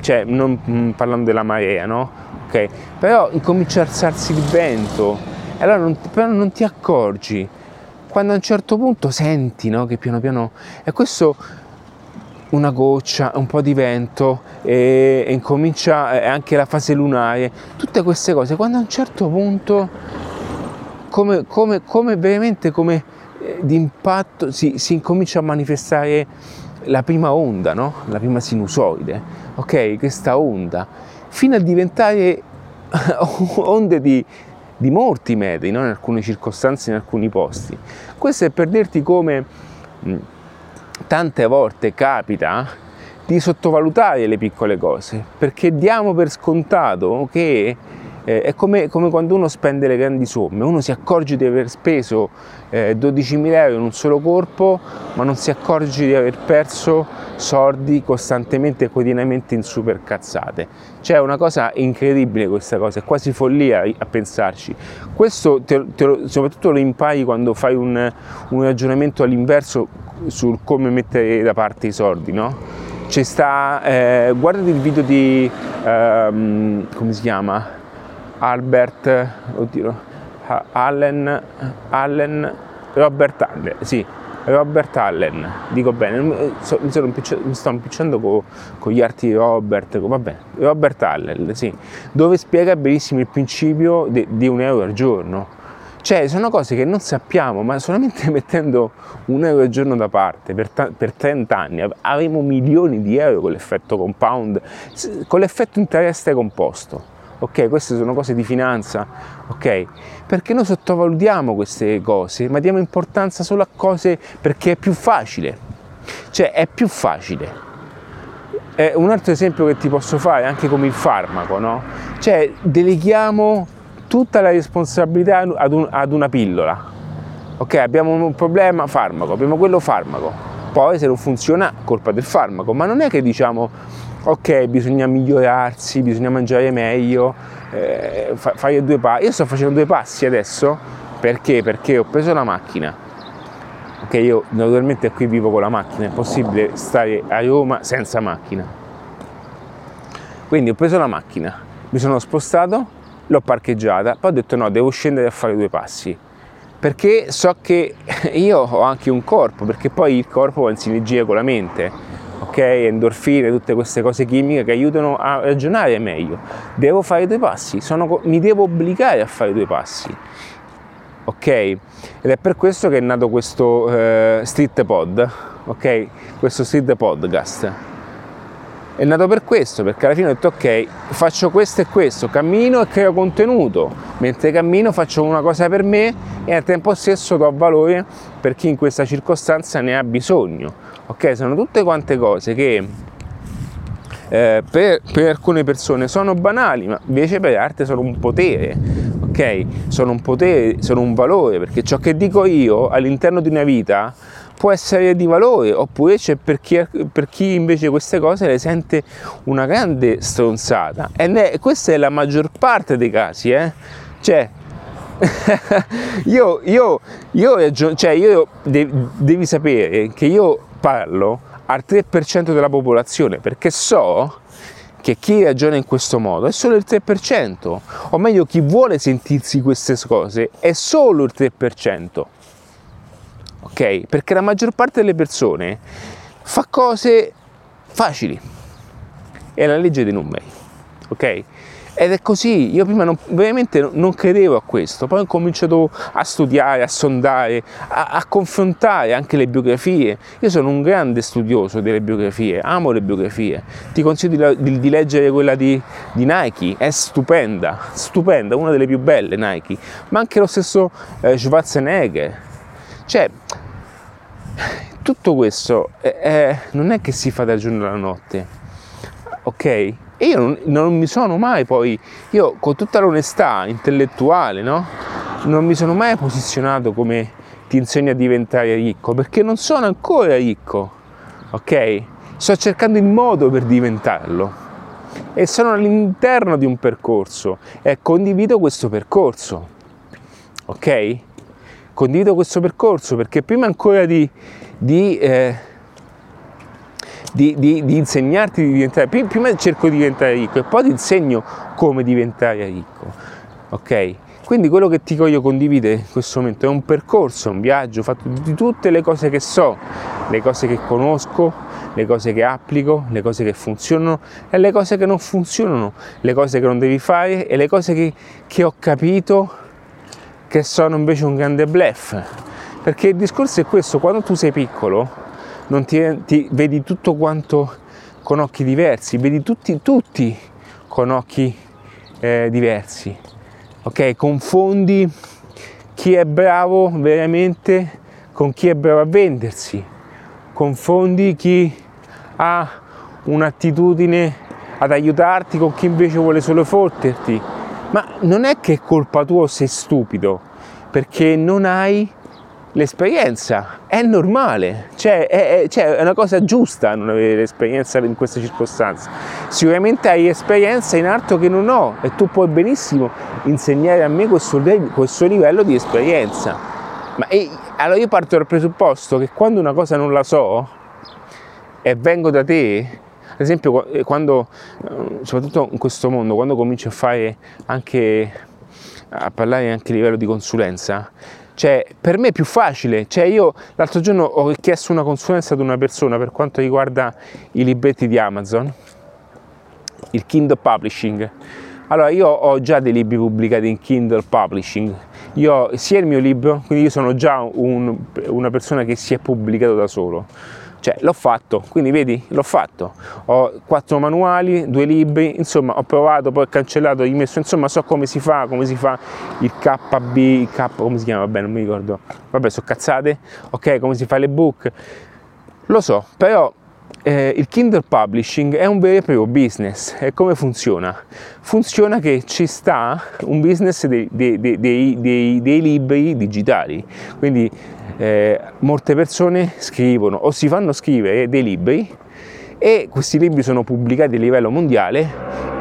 Cioè, non parlando della marea, no? Ok? Però incomincia a alzarsi il vento, e allora però non ti accorgi, quando a un certo punto senti, no? Che piano piano, e questo una goccia, un po' di vento, e incomincia anche la fase lunare, tutte queste cose, quando a un certo punto come veramente come d'impatto si incomincia a manifestare la prima onda, no? La prima sinusoide, ok? Questa onda, fino a diventare onde di molti metri, no? In alcune circostanze, in alcuni posti. Questo è per dirti come tante volte capita di sottovalutare le piccole cose, perché diamo per scontato che è come quando uno spende le grandi somme, uno si accorge di aver speso 12.000 euro in un solo corpo, ma non si accorge di aver perso soldi costantemente e quotidianamente in super cazzate. Cioè è una cosa incredibile questa cosa, è quasi follia a pensarci. Questo soprattutto lo impari quando fai un ragionamento all'inverso sul come mettere da parte i soldi, no? Ci sta, guardati il video di, come si chiama? Albert, oddio, Allen, Robert Allen, sì, Robert Allen, dico bene, mi sto impicciando con gli arti di Robert, va bene, Robert Allen, sì, dove spiega benissimo il principio di €1 al giorno. Cioè, sono cose che non sappiamo, ma solamente mettendo €1 al giorno da parte per 30 anni avremo milioni di euro con l'effetto compound, con l'effetto interesse composto. Ok, queste sono cose di finanza, ok? Perché noi sottovalutiamo queste cose, ma diamo importanza solo a cose perché è più facile. Cioè, è più facile. Un altro esempio che ti posso fare, anche come il farmaco, no? Cioè, deleghiamo tutta la responsabilità ad una pillola. Ok, abbiamo un problema farmaco, abbiamo quello farmaco, poi se non funziona colpa del farmaco, ma non è che diciamo ok, bisogna migliorarsi, bisogna mangiare meglio, fare due passi. Io sto facendo due passi adesso perché? Perché ho preso la macchina, ok, io naturalmente qui vivo con la macchina, è possibile stare a Roma senza macchina, quindi ho preso la macchina, mi sono spostato, l'ho parcheggiata, poi ho detto no, devo scendere a fare due passi, perché so che io ho anche un corpo, perché poi il corpo va in sinergia con la mente, ok? Endorfine, tutte queste cose chimiche che aiutano a ragionare meglio. Devo fare due passi, mi devo obbligare a fare due passi, ok? Ed è per questo che è nato questo Street Pod, ok? Questo Street Podcast. È nato per questo, perché alla fine ho detto ok, faccio questo e questo, cammino e creo contenuto, mentre cammino faccio una cosa per me e al tempo stesso do valore per chi in questa circostanza ne ha bisogno. Ok, sono tutte quante cose che per alcune persone sono banali, ma invece per altre sono un potere, ok? Sono un potere, sono un valore, perché ciò che dico io all'interno di una vita può essere di valore, oppure c'è per chi invece queste cose le sente una grande stronzata, e questa è la maggior parte dei casi, cioè devi sapere che io parlo al 3% della popolazione, perché so che chi ragiona in questo modo è solo il 3%, o meglio, chi vuole sentirsi queste cose è solo il 3%. Ok? Perché la maggior parte delle persone fa cose facili, è la legge dei numeri, ok? Ed è così. Io prima veramente non credevo a questo, poi ho cominciato a studiare, a sondare, a confrontare anche le biografie. Io sono un grande studioso delle biografie, amo le biografie, ti consiglio di leggere quella di Nike, è stupenda, una delle più belle Nike, ma anche lo stesso Schwarzenegger. Cioè, tutto questo non è che si fa da giorno alla notte, ok? E io non mi sono mai poi, io con tutta l'onestà intellettuale, no? Non mi sono mai posizionato come ti insegno a diventare ricco, perché non sono ancora ricco, ok? Sto cercando il modo per diventarlo e sono all'interno di un percorso e condivido questo percorso, ok? Condivido questo percorso perché prima ancora di insegnarti di diventare, prima cerco di diventare ricco e poi ti insegno come diventare ricco, ok? Quindi quello che ti voglio condividere in questo momento è un percorso, un viaggio fatto di tutte le cose che so, le cose che conosco, le cose che applico, le cose che funzionano e le cose che non funzionano, le cose che non devi fare e le cose che ho capito che sono invece un grande bluff, perché il discorso è questo: quando tu sei piccolo non ti vedi tutto quanto con occhi diversi, vedi tutti con occhi diversi, ok? Confondi chi è bravo veramente con chi è bravo a vendersi, confondi chi ha un'attitudine ad aiutarti con chi invece vuole solo fotterti. Ma non è che è colpa tua se sei stupido, perché non hai l'esperienza, è normale, cioè è una cosa giusta non avere l'esperienza in queste circostanze. Sicuramente hai esperienza in altro che non ho e tu puoi benissimo insegnare a me questo livello di esperienza. Allora io parto dal presupposto che quando una cosa non la so e vengo da te, Ad esempio, quando, soprattutto in questo mondo, quando cominci a fare anche a parlare anche a livello di consulenza, cioè per me è più facile, cioè io l'altro giorno ho chiesto una consulenza ad una persona per quanto riguarda i libretti di Amazon, il Kindle Publishing. Allora, io ho già dei libri pubblicati in Kindle Publishing, io ho sia il mio libro, quindi io sono già una persona che si è pubblicato da solo, cioè l'ho fatto, quindi vedi, l'ho fatto, ho 4 manuali, 2 libri, insomma ho provato, poi ho cancellato, ho rimesso, insomma so come si fa il KB, come si chiama, vabbè non mi ricordo, vabbè sono cazzate, ok, come si fa l'ebook, lo so, però... il Kindle Publishing è un vero e proprio business. E come funziona? Funziona che ci sta un business dei libri digitali, quindi molte persone scrivono o si fanno scrivere dei libri e questi libri sono pubblicati a livello mondiale,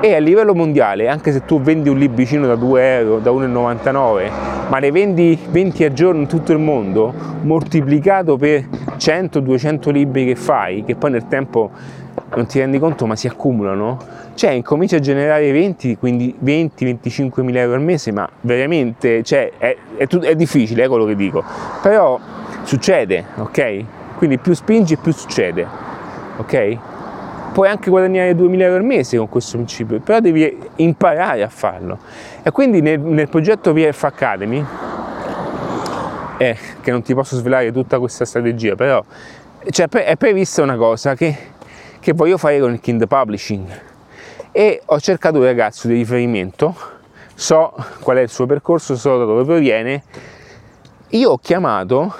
e a livello mondiale, anche se tu vendi un libricino da 2 euro, da 1,99, ma ne vendi 20 al giorno in tutto il mondo, moltiplicato per 100-200 libri che fai, che poi nel tempo non ti rendi conto ma si accumulano, cioè incominci a generare 20, quindi 20-25 mila euro al mese, ma veramente, cioè, è difficile, è quello che dico, però succede, ok? Quindi più spingi più succede, ok? Puoi anche guadagnare 2.000 euro al mese con questo principio, però devi imparare a farlo. E quindi nel progetto VF Academy, che non ti posso svelare tutta questa strategia, però cioè, è prevista una cosa che voglio fare con il Kindle Publishing, e ho cercato un ragazzo di riferimento, so qual è il suo percorso, so da dove proviene, io ho chiamato,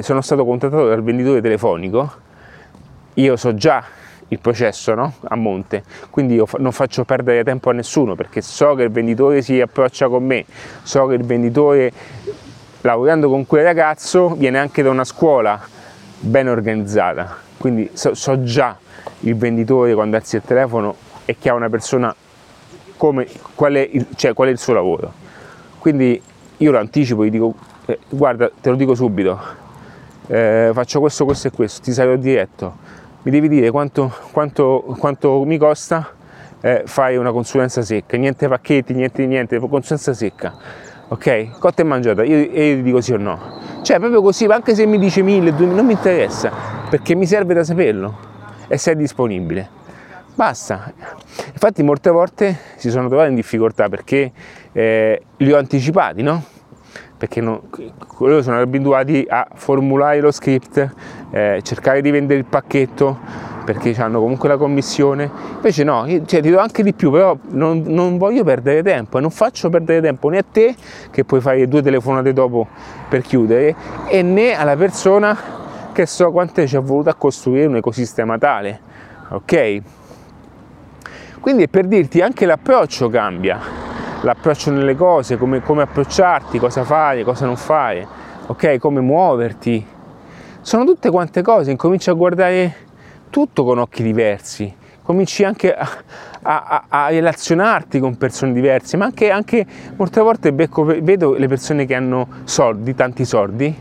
sono stato contattato dal venditore telefonico, io so già il processo, no? A monte, quindi io non faccio perdere tempo a nessuno, perché so che il venditore si approccia con me, so che il venditore, lavorando con quel ragazzo, viene anche da una scuola ben organizzata, quindi so già il venditore quando alzi il telefono e che ha una persona come, qual è il suo lavoro, quindi io lo anticipo, gli dico guarda, te lo dico subito, faccio questo e questo, ti sarò diretto, mi devi dire quanto mi costa fare una consulenza secca, niente pacchetti, niente, consulenza secca, ok? Cotta e mangiata, io gli dico sì o no, cioè proprio così, anche se mi dice 1.000, 2.000, non mi interessa, perché mi serve da saperlo, e se è disponibile, basta. Infatti molte volte si sono trovato in difficoltà perché li ho anticipati, no? Perché loro sono abituati a formulare lo script, cercare di vendere il pacchetto, perché hanno comunque la commissione, invece no, cioè, ti do anche di più, però non voglio perdere tempo, e non faccio perdere tempo né a te, che puoi fare 2 telefonate dopo per chiudere, e né alla persona che so quanto ci ha voluto a costruire un ecosistema tale, ok? Quindi per dirti anche l'approccio cambia, l'approccio nelle cose, come approcciarti, cosa fare, cosa non fare, ok, come muoverti, sono tutte quante cose, incominci a guardare tutto con occhi diversi, cominci anche a relazionarti con persone diverse, ma anche molte volte vedo le persone che hanno soldi, tanti soldi,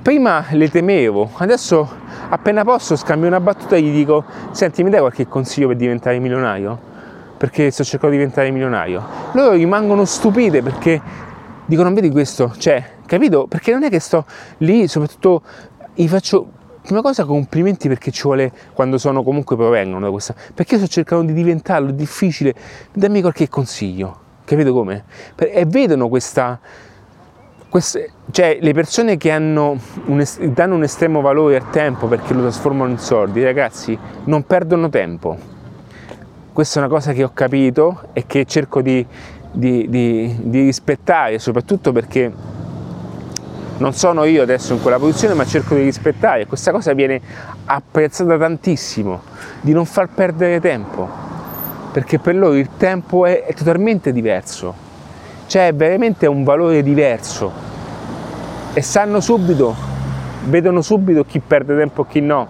prima le temevo, adesso appena posso scambio una battuta e gli dico senti, mi dai qualche consiglio per diventare milionario? Perché sto cercando di diventare milionario. Loro rimangono stupite perché dicono: vedi questo? Cioè, capito? Perché non è che sto lì, soprattutto gli faccio, prima cosa, complimenti, perché ci vuole, quando sono, comunque provengono da questa, perché sto cercando di diventarlo, è difficile, dammi qualche consiglio, capito come? E vedono cioè le persone che danno un estremo valore al tempo perché lo trasformano in soldi, ragazzi, non perdono tempo. Questa è una cosa che ho capito e che cerco di rispettare, soprattutto perché non sono io adesso in quella posizione, ma cerco di rispettare. Questa cosa viene apprezzata tantissimo, di non far perdere tempo, perché per loro il tempo è totalmente diverso, cioè è veramente un valore diverso, e sanno subito, vedono subito chi perde tempo e chi no,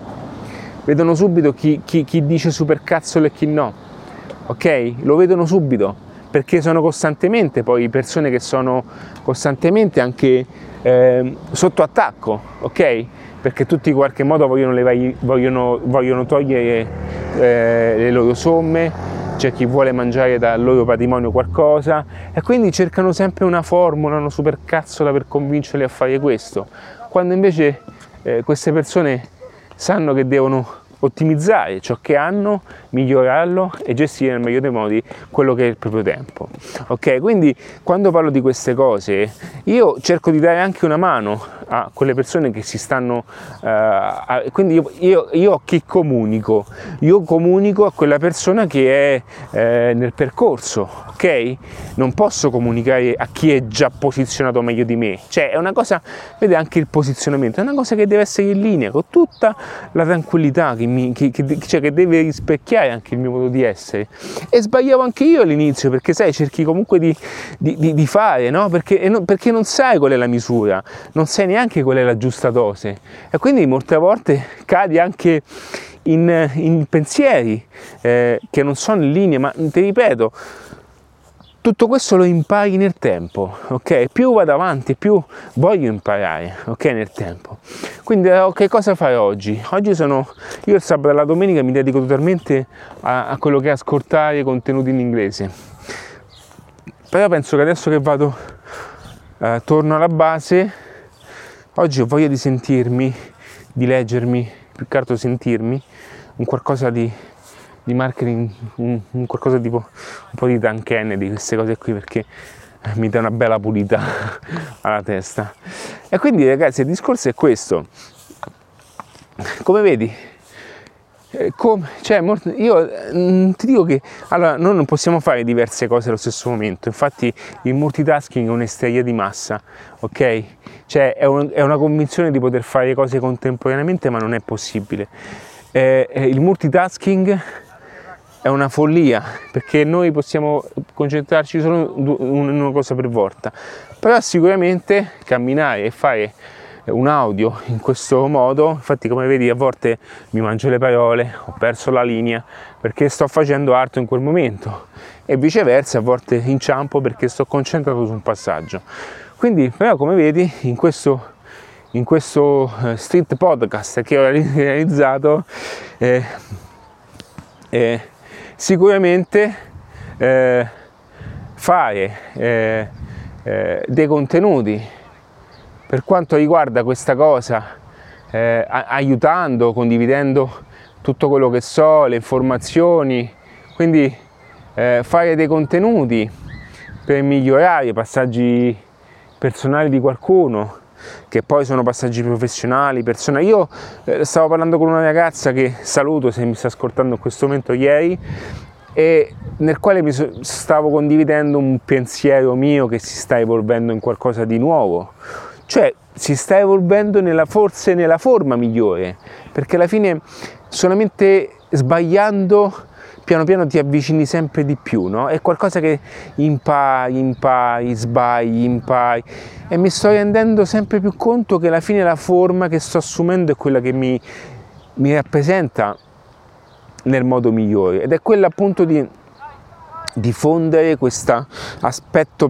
vedono subito chi dice supercazzole e chi no. Ok? Lo vedono subito, perché sono costantemente poi persone che sono costantemente anche sotto attacco, ok? Perché tutti in qualche modo vogliono togliere le loro somme, c'è chi vuole mangiare dal loro patrimonio qualcosa e quindi cercano sempre una formula, una supercazzola per convincerli a fare questo, quando invece queste persone sanno che devono ottimizzare ciò che hanno, migliorarlo e gestire nel meglio dei modi quello che è il proprio tempo. Ok, quindi quando parlo di queste cose io cerco di dare anche una mano a quelle persone che si stanno quindi io a chi comunico? Io comunico a quella persona che è nel percorso, ok? Non posso comunicare a chi è già posizionato meglio di me, cioè è una cosa, vede, anche il posizionamento è una cosa che deve essere in linea con tutta la tranquillità che deve rispecchiare anche il mio modo di essere. E sbagliavo anche io all'inizio, perché sai, cerchi comunque di fare, no? Perché non sai qual è la misura, non sai neanche qual è la giusta dose e quindi molte volte cadi anche in pensieri che non sono in linea, ma ti ripeto, tutto questo lo impari nel tempo, ok? Più vado avanti, più voglio imparare, ok? Nel tempo. Quindi che cosa fare oggi? Oggi io il sabato e la domenica mi dedico totalmente a quello che è ascoltare contenuti in inglese. Però penso che adesso che vado, torno alla base, oggi ho voglia di sentirmi, di leggermi, più che altro sentirmi, un qualcosa di marketing, un qualcosa tipo un po' di Dan Kennedy, queste cose qui, perché mi dà una bella pulita alla testa. E quindi ragazzi, il discorso è questo, come vedi, io ti dico che allora noi non possiamo fare diverse cose allo stesso momento, infatti il multitasking è un'esteria di massa, ok? Cioè è una convinzione di poter fare cose contemporaneamente, ma non è possibile. Il multitasking è una follia, perché noi possiamo concentrarci solo in una cosa per volta, però sicuramente camminare e fare un audio in questo modo, infatti come vedi a volte mi mangio le parole, ho perso la linea perché sto facendo altro in quel momento e viceversa, a volte inciampo perché sto concentrato su un passaggio. Quindi però come vedi in questo street podcast che ho realizzato sicuramente fare dei contenuti per quanto riguarda questa cosa, aiutando, condividendo tutto quello che so, le informazioni, quindi fare dei contenuti per migliorare i passaggi personali di qualcuno, che poi sono passaggi professionali, personali. Io stavo parlando con una ragazza che saluto se mi sta ascoltando in questo momento, ieri, e nel quale mi stavo condividendo un pensiero mio che si sta evolvendo in qualcosa di nuovo, cioè si sta evolvendo forse nella forma migliore, perché alla fine solamente sbagliando piano piano ti avvicini sempre di più, no? È qualcosa che impari, sbagli, impari, e mi sto rendendo sempre più conto che alla fine la forma che sto assumendo è quella che mi rappresenta nel modo migliore, ed è quella appunto di diffondere questo aspetto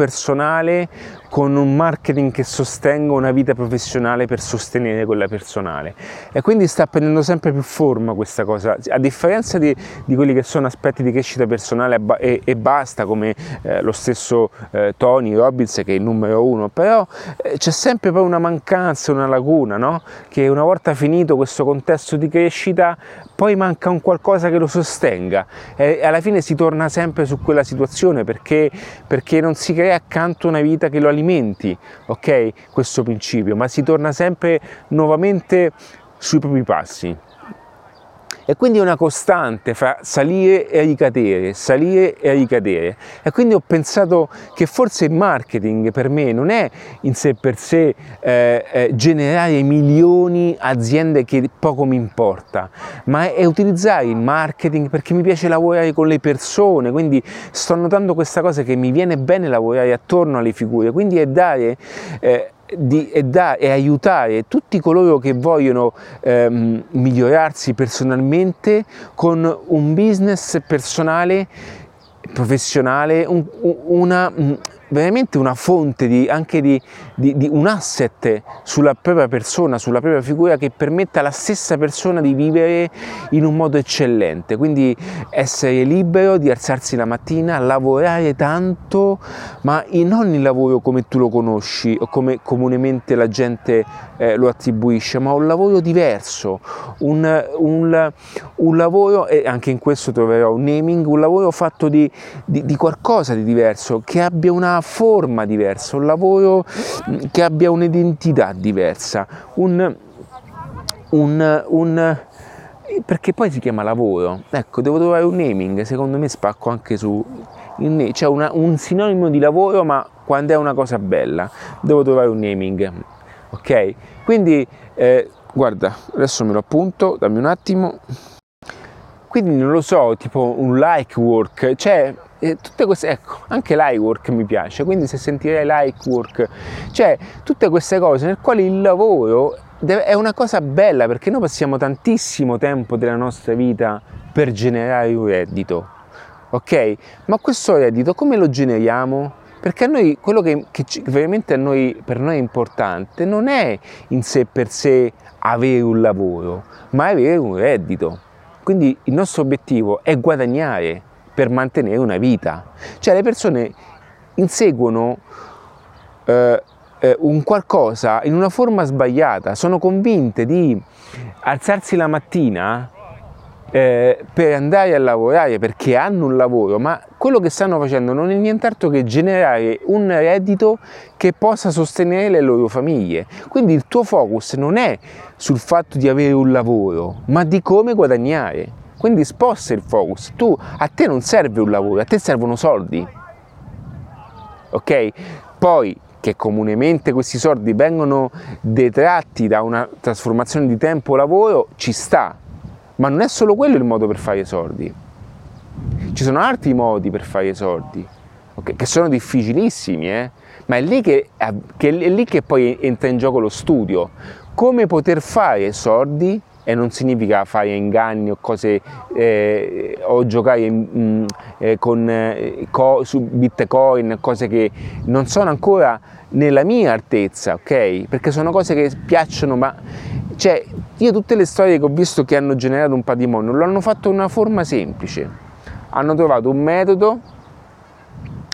personale con un marketing che sostenga una vita professionale per sostenere quella personale. E quindi sta prendendo sempre più forma questa cosa, a differenza di quelli che sono aspetti di crescita personale e basta, come lo stesso Tony Robbins, che è il numero uno, però c'è sempre poi una mancanza, una laguna, no? Che una volta finito questo contesto di crescita poi manca un qualcosa che lo sostenga e alla fine si torna sempre su quella situazione, perché non si crea accanto una vita che lo alimenti, ok? Questo principio, ma si torna sempre nuovamente sui propri passi. E quindi è una costante fra salire e ricadere, salire e ricadere. E quindi ho pensato che forse il marketing per me non è in sé per sé generare milioni aziende, che poco mi importa, ma è utilizzare il marketing perché mi piace lavorare con le persone, quindi sto notando questa cosa che mi viene bene lavorare attorno alle figure, quindi è dare... e aiutare tutti coloro che vogliono migliorarsi personalmente con un business personale, professionale, una veramente una fonte anche di un asset sulla propria persona, sulla propria figura, che permetta alla stessa persona di vivere in un modo eccellente, quindi essere libero di alzarsi la mattina, lavorare tanto, ma non il lavoro come tu lo conosci o come comunemente la gente lo attribuisce, ma un lavoro diverso, un lavoro, e anche in questo troverò un naming, un lavoro fatto di qualcosa di diverso, che abbia una forma diversa, un lavoro che abbia un'identità diversa, perché poi si chiama lavoro. Ecco, devo trovare un naming, secondo me spacco anche su, c'è un sinonimo di lavoro, ma quando è una cosa bella, devo trovare un naming, ok? Quindi guarda, adesso me lo appunto, dammi un attimo. Quindi non lo so, tipo un like work, cioè tutte queste, ecco, anche like work mi piace, quindi se sentirei like work, cioè tutte queste cose nel quale il lavoro è una cosa bella, perché noi passiamo tantissimo tempo della nostra vita per generare un reddito, ok? Ma questo reddito come lo generiamo? Perché a noi quello che veramente per noi è importante non è in sé per sé avere un lavoro, ma avere un reddito. Quindi il nostro obiettivo è guadagnare per mantenere una vita. Cioè le persone inseguono un qualcosa in una forma sbagliata, sono convinte di alzarsi la mattina per andare a lavorare perché hanno un lavoro, ma quello che stanno facendo non è nient'altro che generare un reddito che possa sostenere le loro famiglie. Quindi il tuo focus non è sul fatto di avere un lavoro, ma di come guadagnare. Quindi sposta il focus, a te non serve un lavoro, a te servono soldi, ok? Poi che comunemente questi soldi vengono detratti da una trasformazione di tempo-lavoro, ci sta. Ma non è solo quello il modo per fare soldi, ci sono altri modi per fare soldi, okay? Che sono difficilissimi, ma è lì che poi entra in gioco lo studio. Come poter fare soldi, e non significa fare inganni o cose o giocare su Bitcoin, cose che non sono ancora nella mia altezza, ok? Perché sono cose che piacciono, ma cioè io tutte le storie che ho visto che hanno generato un patrimonio lo hanno fatto in una forma semplice, hanno trovato un metodo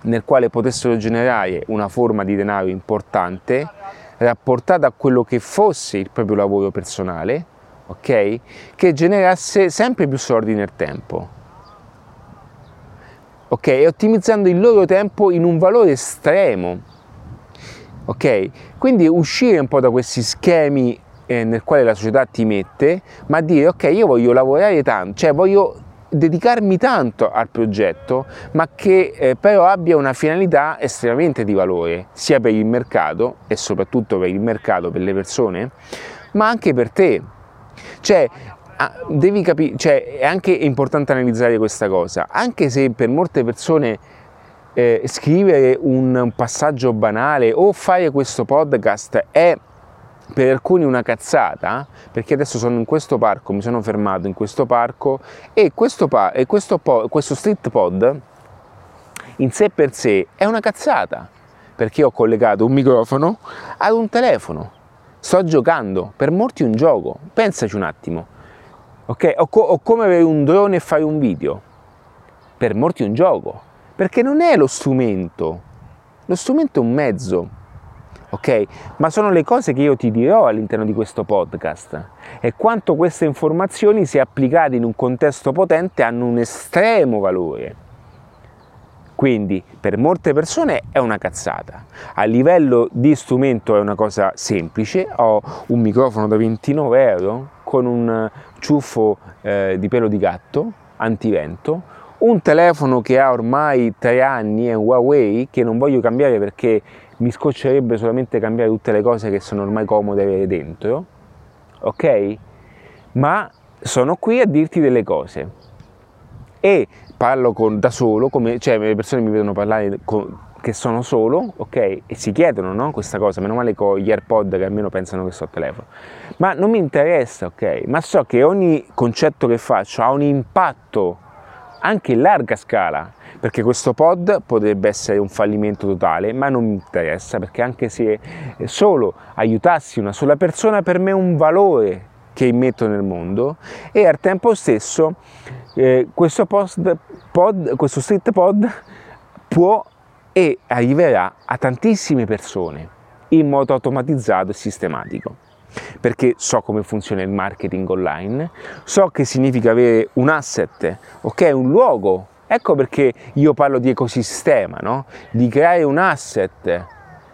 nel quale potessero generare una forma di denaro importante rapportata a quello che fosse il proprio lavoro personale, ok? Che generasse sempre più soldi nel tempo, ok? E ottimizzando il loro tempo in un valore estremo, ok? Quindi uscire un po' da questi schemi nel quale la società ti mette, ma dire ok, io voglio lavorare tanto, cioè voglio dedicarmi tanto al progetto, ma che però abbia una finalità estremamente di valore, sia per il mercato, e soprattutto per il mercato, per le persone, ma anche per te. Cioè devi capire, cioè è anche importante analizzare questa cosa, anche se per molte persone scrivere un passaggio banale o fare questo podcast è per alcuni una cazzata, perché adesso sono in questo parco, mi sono fermato in questo parco, e questo street pod in sé per sé è una cazzata, perché ho collegato un microfono ad un telefono, sto giocando, per molti un gioco, pensaci un attimo, ok? O come avere un drone e fare un video, per molti un gioco, perché non è lo strumento è un mezzo, ok? Ma sono le cose che io ti dirò all'interno di questo podcast, e quanto queste informazioni, se applicate in un contesto potente, hanno un estremo valore. Quindi per molte persone è una cazzata, a livello di strumento è una cosa semplice, ho un microfono da 29€ con un ciuffo di pelo di gatto antivento, un telefono che ha ormai 3 anni, è un Huawei, che non voglio cambiare perché mi scoccerebbe solamente cambiare tutte le cose che sono ormai comode avere dentro, ok? Ma sono qui a dirti delle cose, e parlo da solo, cioè le persone mi vedono parlare che sono solo, ok? E si chiedono, no? Questa cosa, meno male con gli AirPod che almeno pensano che sto al telefono, ma non mi interessa, ok? Ma so che ogni concetto che faccio ha un impatto anche in larga scala, perché questo pod potrebbe essere un fallimento totale, ma non mi interessa, perché anche se solo aiutassi una sola persona, per me è un valore che immetto nel mondo, e al tempo stesso questo street pod può e arriverà a tantissime persone in modo automatizzato e sistematico, perché so come funziona il marketing online, so che significa avere un asset, ok, un luogo. Ecco perché io parlo di ecosistema, no? Di creare un asset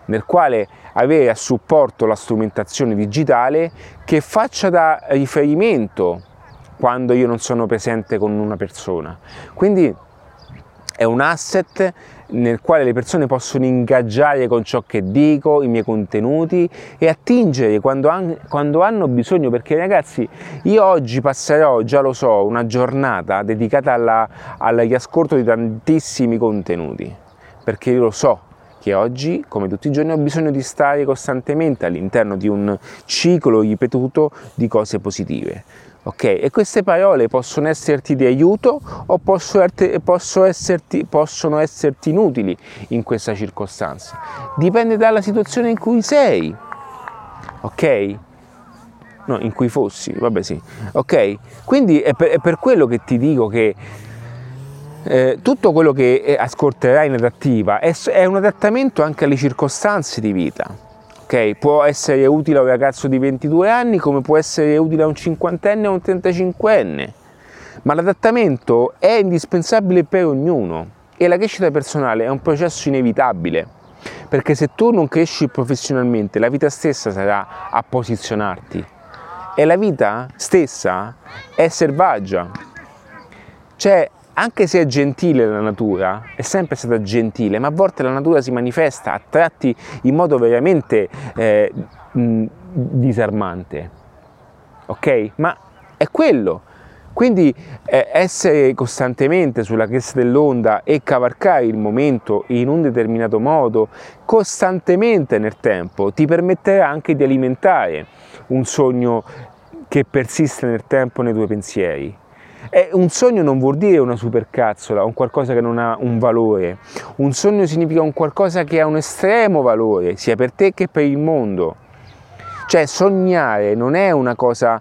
nel quale avere a supporto la strumentazione digitale che faccia da riferimento quando io non sono presente con una persona. Quindi è un asset nel quale le persone possono ingaggiare con ciò che dico, i miei contenuti, e attingere quando hanno bisogno, perché ragazzi, io oggi passerò, già lo so, una giornata dedicata al riascolto di tantissimi contenuti, perché io lo so che oggi, come tutti i giorni, ho bisogno di stare costantemente all'interno di un ciclo ripetuto di cose positive. Ok, e queste parole possono esserti di aiuto o possono esserti inutili in questa circostanza. Dipende dalla situazione in cui sei, ok? No, in cui fossi, vabbè sì, ok? Quindi è per quello che ti dico che tutto quello che ascolterai in adattiva è un adattamento anche alle circostanze di vita. Okay, può essere utile a un ragazzo di 22 anni come può essere utile a un 50enne o un 35enne, ma l'adattamento è indispensabile per ognuno, e la crescita personale è un processo inevitabile, perché se tu non cresci professionalmente, la vita stessa sarà a posizionarti, e la vita stessa è selvaggia, cioè anche se è gentile la natura, è sempre stata gentile, ma a volte la natura si manifesta a tratti in modo veramente disarmante, ok? Ma è quello, quindi essere costantemente sulla cresta dell'onda e cavalcare il momento in un determinato modo, costantemente nel tempo, ti permetterà anche di alimentare un sogno che persiste nel tempo nei tuoi pensieri. Un sogno non vuol dire una supercazzola, un qualcosa che non ha un valore. Un sogno significa un qualcosa che ha un estremo valore, sia per te che per il mondo. Cioè, sognare non è una cosa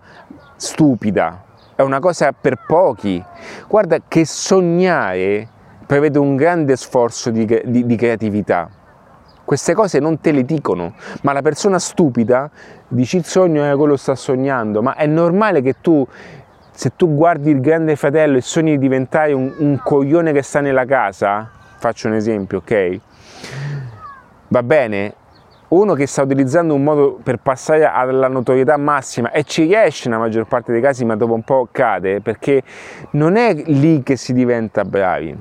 stupida, è una cosa per pochi. Guarda che sognare prevede un grande sforzo di creatività. Queste cose non te le dicono, ma la persona stupida dice il sogno è quello che sta sognando, ma è normale che tu... Se tu guardi il Grande Fratello e sogni di diventare un coglione che sta nella casa, faccio un esempio, ok? Va bene, uno che sta utilizzando un modo per passare alla notorietà massima e ci riesce nella maggior parte dei casi, ma dopo un po' cade, perché non è lì che si diventa bravi,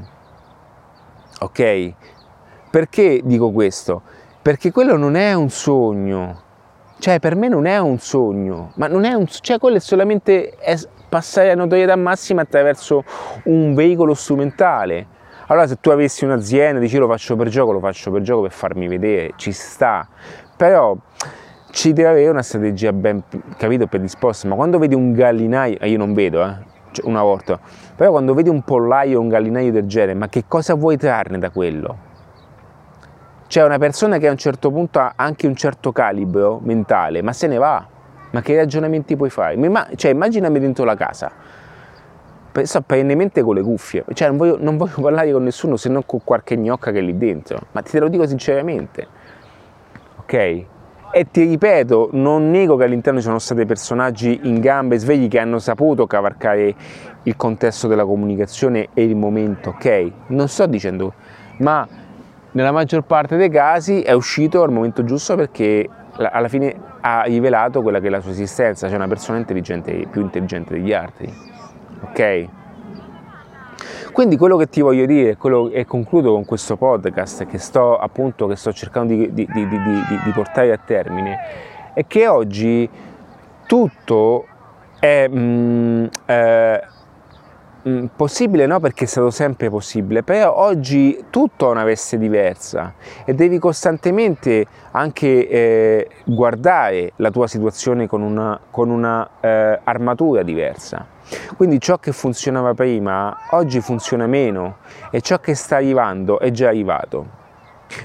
ok? Perché dico questo? Perché quello non è un sogno, cioè per me non è un sogno, ma non è un sogno, cioè quello è solamente... passare a notorietà massima attraverso un veicolo strumentale. Allora se tu avessi un'azienda, dici lo faccio per gioco per farmi vedere, ci sta, però ci deve avere una strategia ben capito, predisposta. Ma quando vedi un gallinaio, io non vedo, cioè, una volta, però quando vedi un pollaio o un gallinaio del genere, ma che cosa vuoi trarne da quello? C'è una persona che a un certo punto ha anche un certo calibro mentale, ma se ne va. Ma che ragionamenti puoi fare? Cioè, immaginami dentro la casa, sto perennemente con le cuffie, cioè non voglio parlare con nessuno se non con qualche gnocca che è lì dentro, ma te lo dico sinceramente, ok? E ti ripeto, non nego che all'interno ci sono stati personaggi in gamba e svegli che hanno saputo cavalcare il contesto della comunicazione e il momento, ok? Non sto dicendo, ma nella maggior parte dei casi è uscito al momento giusto, perché alla fine ha rivelato quella che è la sua esistenza, cioè una persona intelligente, più intelligente degli altri, ok? Quindi quello che ti voglio dire, e concludo con questo podcast che sto cercando di portare a termine, è che oggi tutto è possibile no, perché è stato sempre possibile, però oggi tutto ha una veste diversa e devi costantemente anche guardare la tua situazione con una armatura diversa. Quindi ciò che funzionava prima oggi funziona meno e ciò che sta arrivando è già arrivato,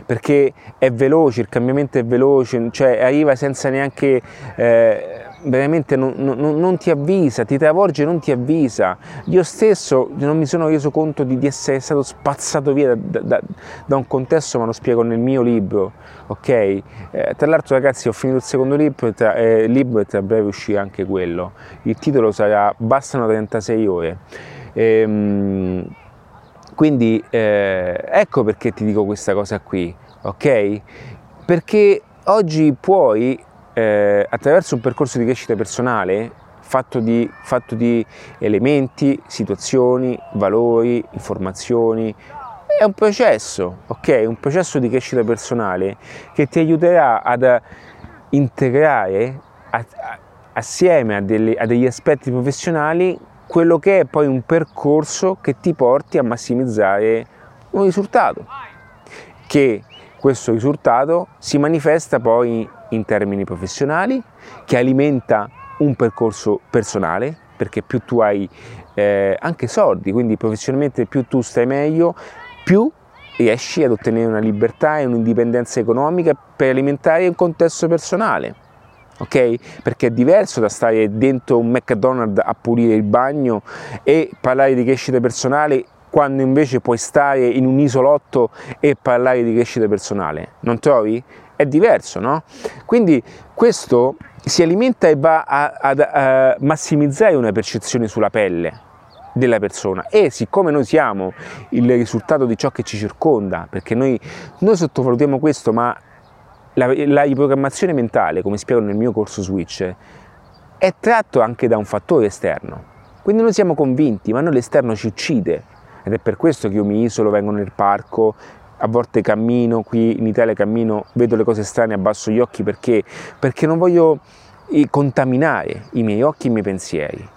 perché è veloce, il cambiamento è veloce, cioè arriva senza neanche veramente non ti avvisa, ti travolge e non ti avvisa. Io stesso non mi sono reso conto di essere stato spazzato via da un contesto, ma lo spiego nel mio libro, ok? Tra l'altro ragazzi ho finito il secondo libro e tra breve uscirà anche quello, il titolo sarà Bastano 36 ore. Quindi ecco perché ti dico questa cosa qui, ok? Perché oggi puoi, attraverso un percorso di crescita personale, fatto di elementi, situazioni, valori, informazioni, è un processo, ok? Un processo di crescita personale che ti aiuterà ad integrare assieme a degli aspetti professionali quello che è poi un percorso che ti porti a massimizzare un risultato, che questo risultato si manifesta poi in termini professionali, che alimenta un percorso personale, perché più tu hai anche soldi, quindi professionalmente più tu stai meglio, più riesci ad ottenere una libertà e un'indipendenza economica per alimentare un contesto personale. Ok? Perché è diverso da stare dentro un McDonald's a pulire il bagno e parlare di crescita personale quando invece puoi stare in un isolotto e parlare di crescita personale, non trovi? È diverso, no? Quindi questo si alimenta e va a massimizzare una percezione sulla pelle della persona, e siccome noi siamo il risultato di ciò che ci circonda, perché noi sottovalutiamo questo, ma la riprogrammazione mentale, come spiego nel mio corso Switch, è tratto anche da un fattore esterno, quindi noi siamo convinti, ma noi l'esterno ci uccide, ed è per questo che io mi isolo, vengo nel parco, a volte cammino, qui in Italia cammino, vedo le cose strane, abbasso gli occhi, perché non voglio contaminare i miei occhi e i miei pensieri,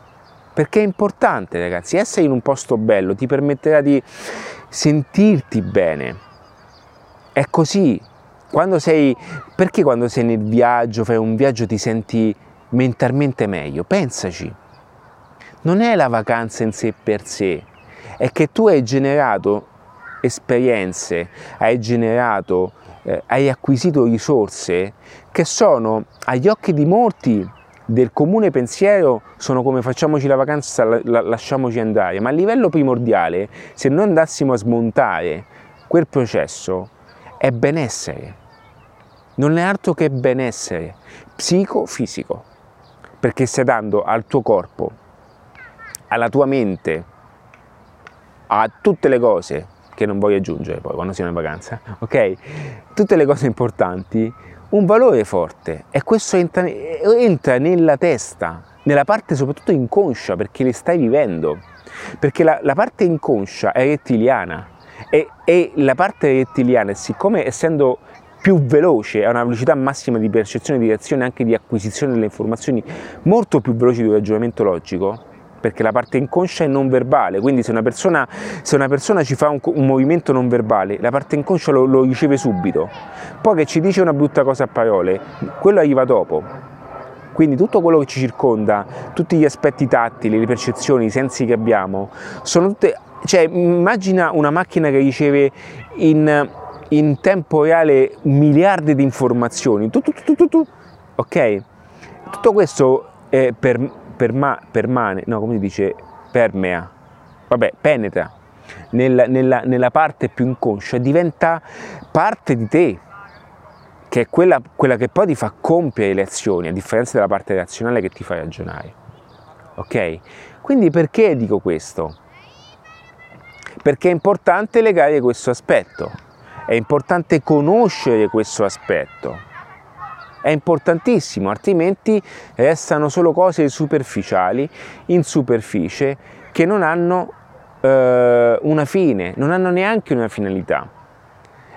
perché è importante ragazzi, essere in un posto bello ti permetterà di sentirti bene, è così. Perché quando sei nel viaggio, fai un viaggio, ti senti mentalmente meglio? Pensaci, non è la vacanza in sé per sé, è che tu hai generato esperienze, hai acquisito risorse che sono, agli occhi di molti, del comune pensiero, sono come facciamoci la vacanza, lasciamoci andare, ma a livello primordiale, se noi andassimo a smontare quel processo, è benessere, non è altro che benessere psico-fisico, perché stai dando al tuo corpo, alla tua mente, a tutte le cose che non voglio aggiungere poi quando siamo in vacanza, ok? Tutte le cose importanti, un valore forte, e questo entra nella testa, nella parte soprattutto inconscia, perché le stai vivendo, perché la parte inconscia è rettiliana, e la parte rettiliana, siccome essendo più veloce, ha una velocità massima di percezione, di reazione, anche di acquisizione delle informazioni, molto più veloce di un ragionamento logico, perché la parte inconscia è non verbale, quindi se una persona ci fa un movimento non verbale, la parte inconscia lo riceve subito, poi che ci dice una brutta cosa a parole, quello arriva dopo. Quindi tutto quello che ci circonda, tutti gli aspetti tattili, le percezioni, i sensi che abbiamo, sono tutte... Cioè, immagina una macchina che riceve in tempo reale miliardi di informazioni, ok? Tutto questo penetra nella parte più inconscia, diventa parte di te, che è quella che poi ti fa compiere le azioni, a differenza della parte razionale che ti fa ragionare, ok? Quindi perché dico questo? Perché è importante legare questo aspetto, è importante conoscere questo aspetto, è importantissimo, altrimenti restano solo cose superficiali, in superficie, che non hanno una fine, non hanno neanche una finalità.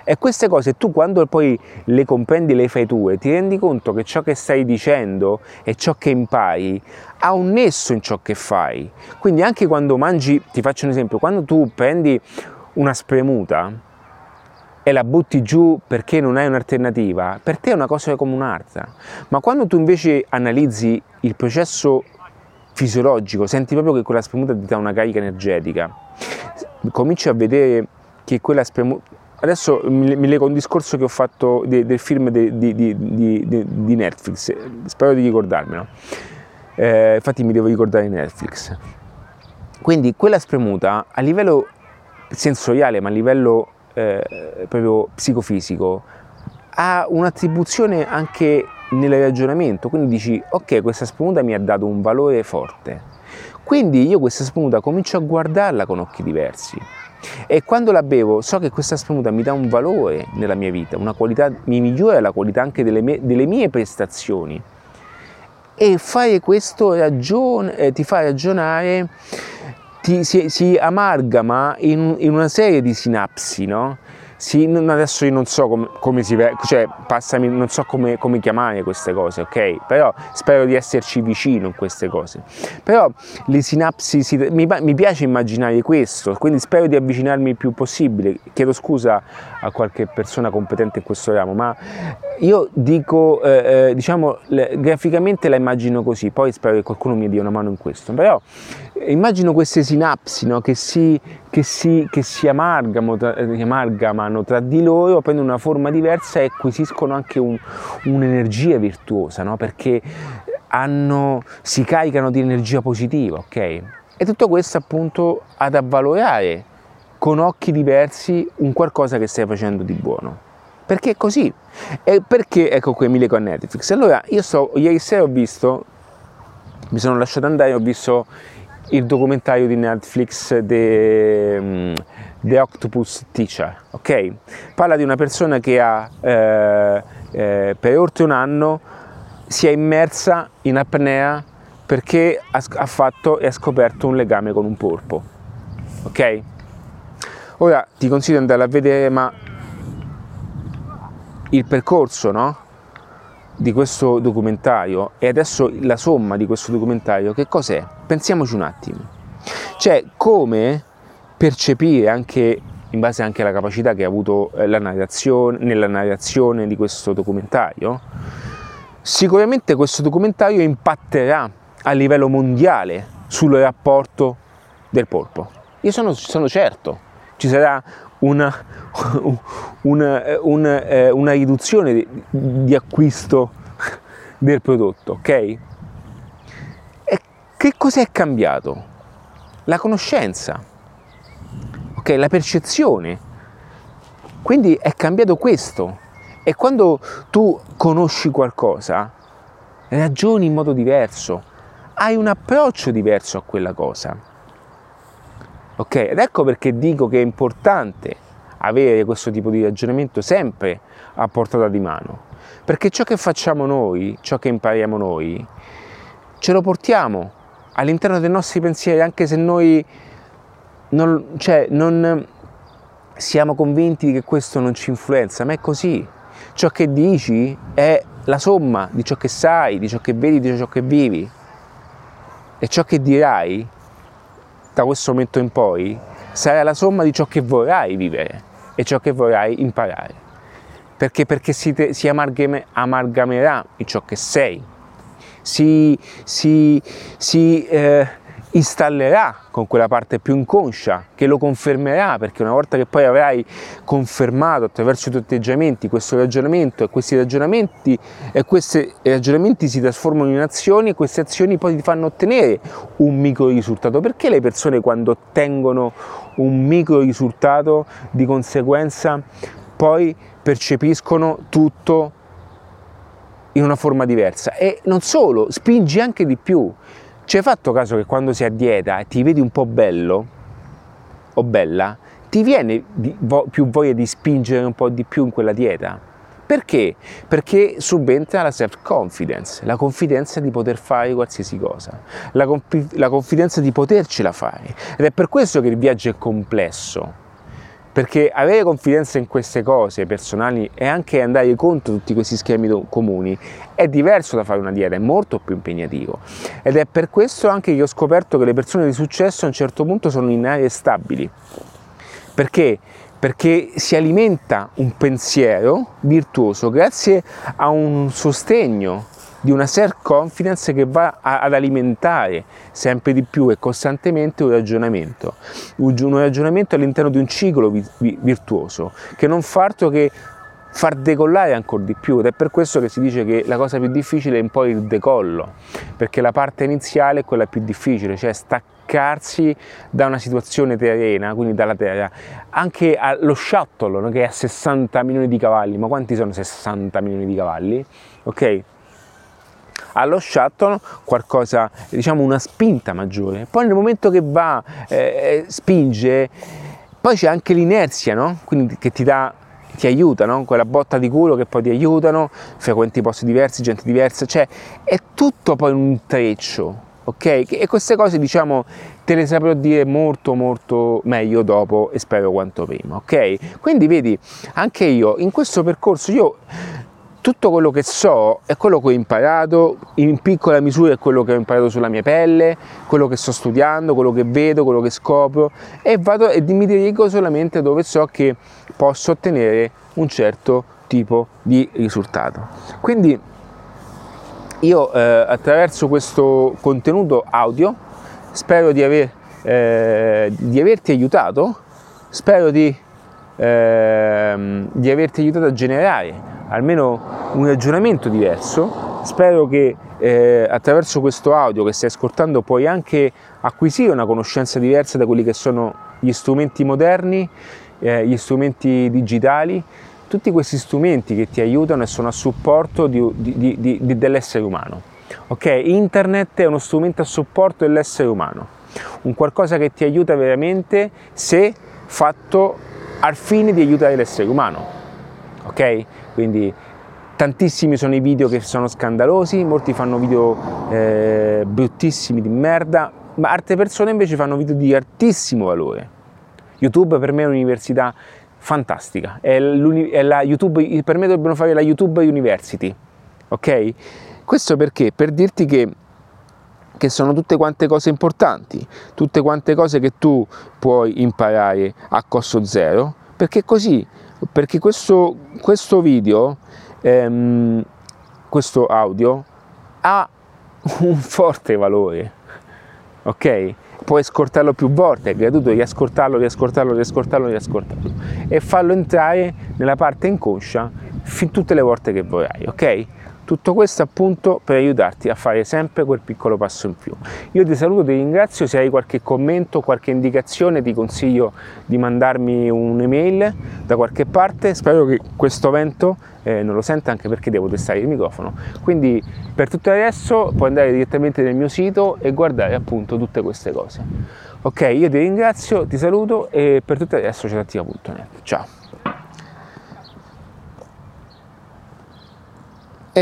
E queste cose tu, quando poi le comprendi, le fai tue, ti rendi conto che ciò che stai dicendo e ciò che impari ha un nesso in ciò che fai. Quindi anche quando mangi, ti faccio un esempio, quando tu prendi una spremuta e la butti giù perché non hai un'alternativa, per te è una cosa come un'altra. Ma quando tu invece analizzi il processo fisiologico, senti proprio che quella spremuta ti dà una carica energetica, cominci a vedere che quella spremuta... Adesso mi leggo un discorso che ho fatto del film di Netflix, spero di ricordarmelo, infatti mi devo ricordare Netflix. Quindi quella spremuta a livello sensoriale, ma a livello proprio psicofisico, ha un'attribuzione anche nel ragionamento. Quindi dici, ok, questa spremuta mi ha dato un valore forte, quindi io questa spremuta comincio a guardarla con occhi diversi. E quando la bevo so che questa spremuta mi dà un valore nella mia vita, una qualità, mi migliora la qualità anche delle mie prestazioni. E fare questo ti fa ragionare, si amalgama in una serie di sinapsi, no? Adesso io non so come si... cioè, passami, non so come chiamare queste cose, ok? Però spero di esserci vicino in queste cose. Però le sinapsi... Mi piace immaginare questo, quindi spero di avvicinarmi il più possibile. Chiedo scusa a qualche persona competente in questo ramo, ma io dico, diciamo, graficamente la immagino così, poi spero che qualcuno mi dia una mano in questo. Però immagino queste sinapsi, no? Che si amalgamano tra di loro, prendono una forma diversa e acquisiscono anche un'energia virtuosa, no? Perché si caricano di energia positiva, ok? E tutto questo appunto ad avvalorare con occhi diversi un qualcosa che stai facendo di buono. Perché è così? E perché, ecco qui, mi leggo a Netflix. Allora, ieri sera mi sono lasciato andare, ho visto il documentario di Netflix The Octopus Teacher, ok? Parla di una persona che ha per oltre un anno si è immersa in apnea perché ha fatto e ha scoperto un legame con un polpo, ok? Ora ti consiglio di andare a vedere, ma il percorso, no? Di questo documentario, e adesso la somma di questo documentario, che cos'è? Pensiamoci un attimo. Cioè, come percepire, anche in base anche alla capacità che ha avuto nella narrazione di questo documentario, sicuramente questo documentario impatterà a livello mondiale sul rapporto del polpo. Io sono certo, ci sarà una riduzione di acquisto del prodotto, ok? E che cos'è cambiato? La conoscenza, ok? La percezione. Quindi è cambiato questo. E quando tu conosci qualcosa, ragioni in modo diverso, hai un approccio diverso a quella cosa. Ok, ed ecco perché dico che è importante avere questo tipo di ragionamento sempre a portata di mano, perché ciò che facciamo noi, ciò che impariamo noi, ce lo portiamo all'interno dei nostri pensieri, anche se noi non siamo convinti che questo non ci influenza, ma è così. Ciò che dici è la somma di ciò che sai, di ciò che vedi, di ciò che vivi, e ciò che dirai da questo momento in poi sarà la somma di ciò che vorrai vivere e ciò che vorrai imparare, perché si amalgamerà in ciò che sei, si installerà con quella parte più inconscia che lo confermerà, perché una volta che poi avrai confermato attraverso i tuoi atteggiamenti questo ragionamento, e questi ragionamenti si trasformano in azioni, e queste azioni poi ti fanno ottenere un micro risultato. Perché le persone, quando ottengono un micro risultato, di conseguenza poi percepiscono tutto in una forma diversa? E non solo, spingi anche di più. Ci hai fatto caso che quando sei a dieta e ti vedi un po' bello o bella, ti viene più voglia di spingere un po' di più in quella dieta? Perché? Perché subentra la self-confidence, la confidenza di poter fare qualsiasi cosa, la confidenza di potercela fare. Ed è per questo che il viaggio è complesso, Perché avere confidenza in queste cose personali e anche andare contro tutti questi schemi comuni è diverso da fare una dieta, è molto più impegnativo. Ed è per questo anche che ho scoperto che le persone di successo a un certo punto sono in aree stabili. Perché? Perché si alimenta un pensiero virtuoso grazie a un sostegno di una self-confidence che va ad alimentare sempre di più e costantemente un ragionamento all'interno di un ciclo virtuoso che non fa altro che far decollare ancora di più, ed è per questo che si dice che la cosa più difficile è un po' il decollo, perché la parte iniziale è quella più difficile, cioè staccarsi da una situazione terrena, quindi dalla terra, anche allo shuttle, no? Che è a 60 milioni di cavalli, ma quanti sono 60 milioni di cavalli? Ok? Allo shuttle qualcosa, diciamo una spinta maggiore, poi nel momento che va, spinge, poi c'è anche l'inerzia, no? Quindi che ti aiuta, no? Quella botta di culo che poi ti aiutano, frequenti posti diversi, gente diversa, cioè è tutto poi un intreccio, ok? E queste cose, diciamo, te le saprò dire molto molto meglio dopo e spero quanto prima, ok? Quindi vedi, anche io in questo percorso tutto quello che so è quello che ho imparato, in piccola misura è quello che ho imparato sulla mia pelle, quello che sto studiando, quello che vedo, quello che scopro, e vado e mi dirigo solamente dove so che posso ottenere un certo tipo di risultato. Quindi io attraverso questo contenuto audio spero di averti aiutato, spero di averti aiutato a generare almeno un ragionamento diverso. Spero che attraverso questo audio che stai ascoltando puoi anche acquisire una conoscenza diversa da quelli che sono gli strumenti moderni, gli strumenti digitali, tutti questi strumenti che ti aiutano e sono a supporto dell'essere umano. Ok, internet è uno strumento a supporto dell'essere umano, un qualcosa che ti aiuta veramente se fatto al fine di aiutare l'essere umano, ok? Quindi tantissimi sono i video che sono scandalosi, molti fanno video bruttissimi di merda, ma altre persone invece fanno video di altissimo valore. YouTube per me è un'università fantastica, è la YouTube, per me dovrebbero fare la YouTube University, ok? Questo perché? Per dirti che sono tutte quante cose importanti, tutte quante cose che tu puoi imparare a costo zero, perché così, perché questo video, questo audio ha un forte valore, ok? Puoi ascoltarlo più volte, è gratuito, riascoltarlo e farlo entrare nella parte inconscia fin tutte le volte che vorrai, ok? Tutto questo appunto per aiutarti a fare sempre quel piccolo passo in più. Io ti saluto, ti ringrazio, se hai qualche commento, qualche indicazione ti consiglio di mandarmi un'email da qualche parte, spero che questo vento non lo senta, anche perché devo testare il microfono. Quindi per tutto adesso puoi andare direttamente nel mio sito e guardare appunto tutte queste cose. Ok, io ti ringrazio, ti saluto e per tutto adesso c'è attiva.net. Ciao!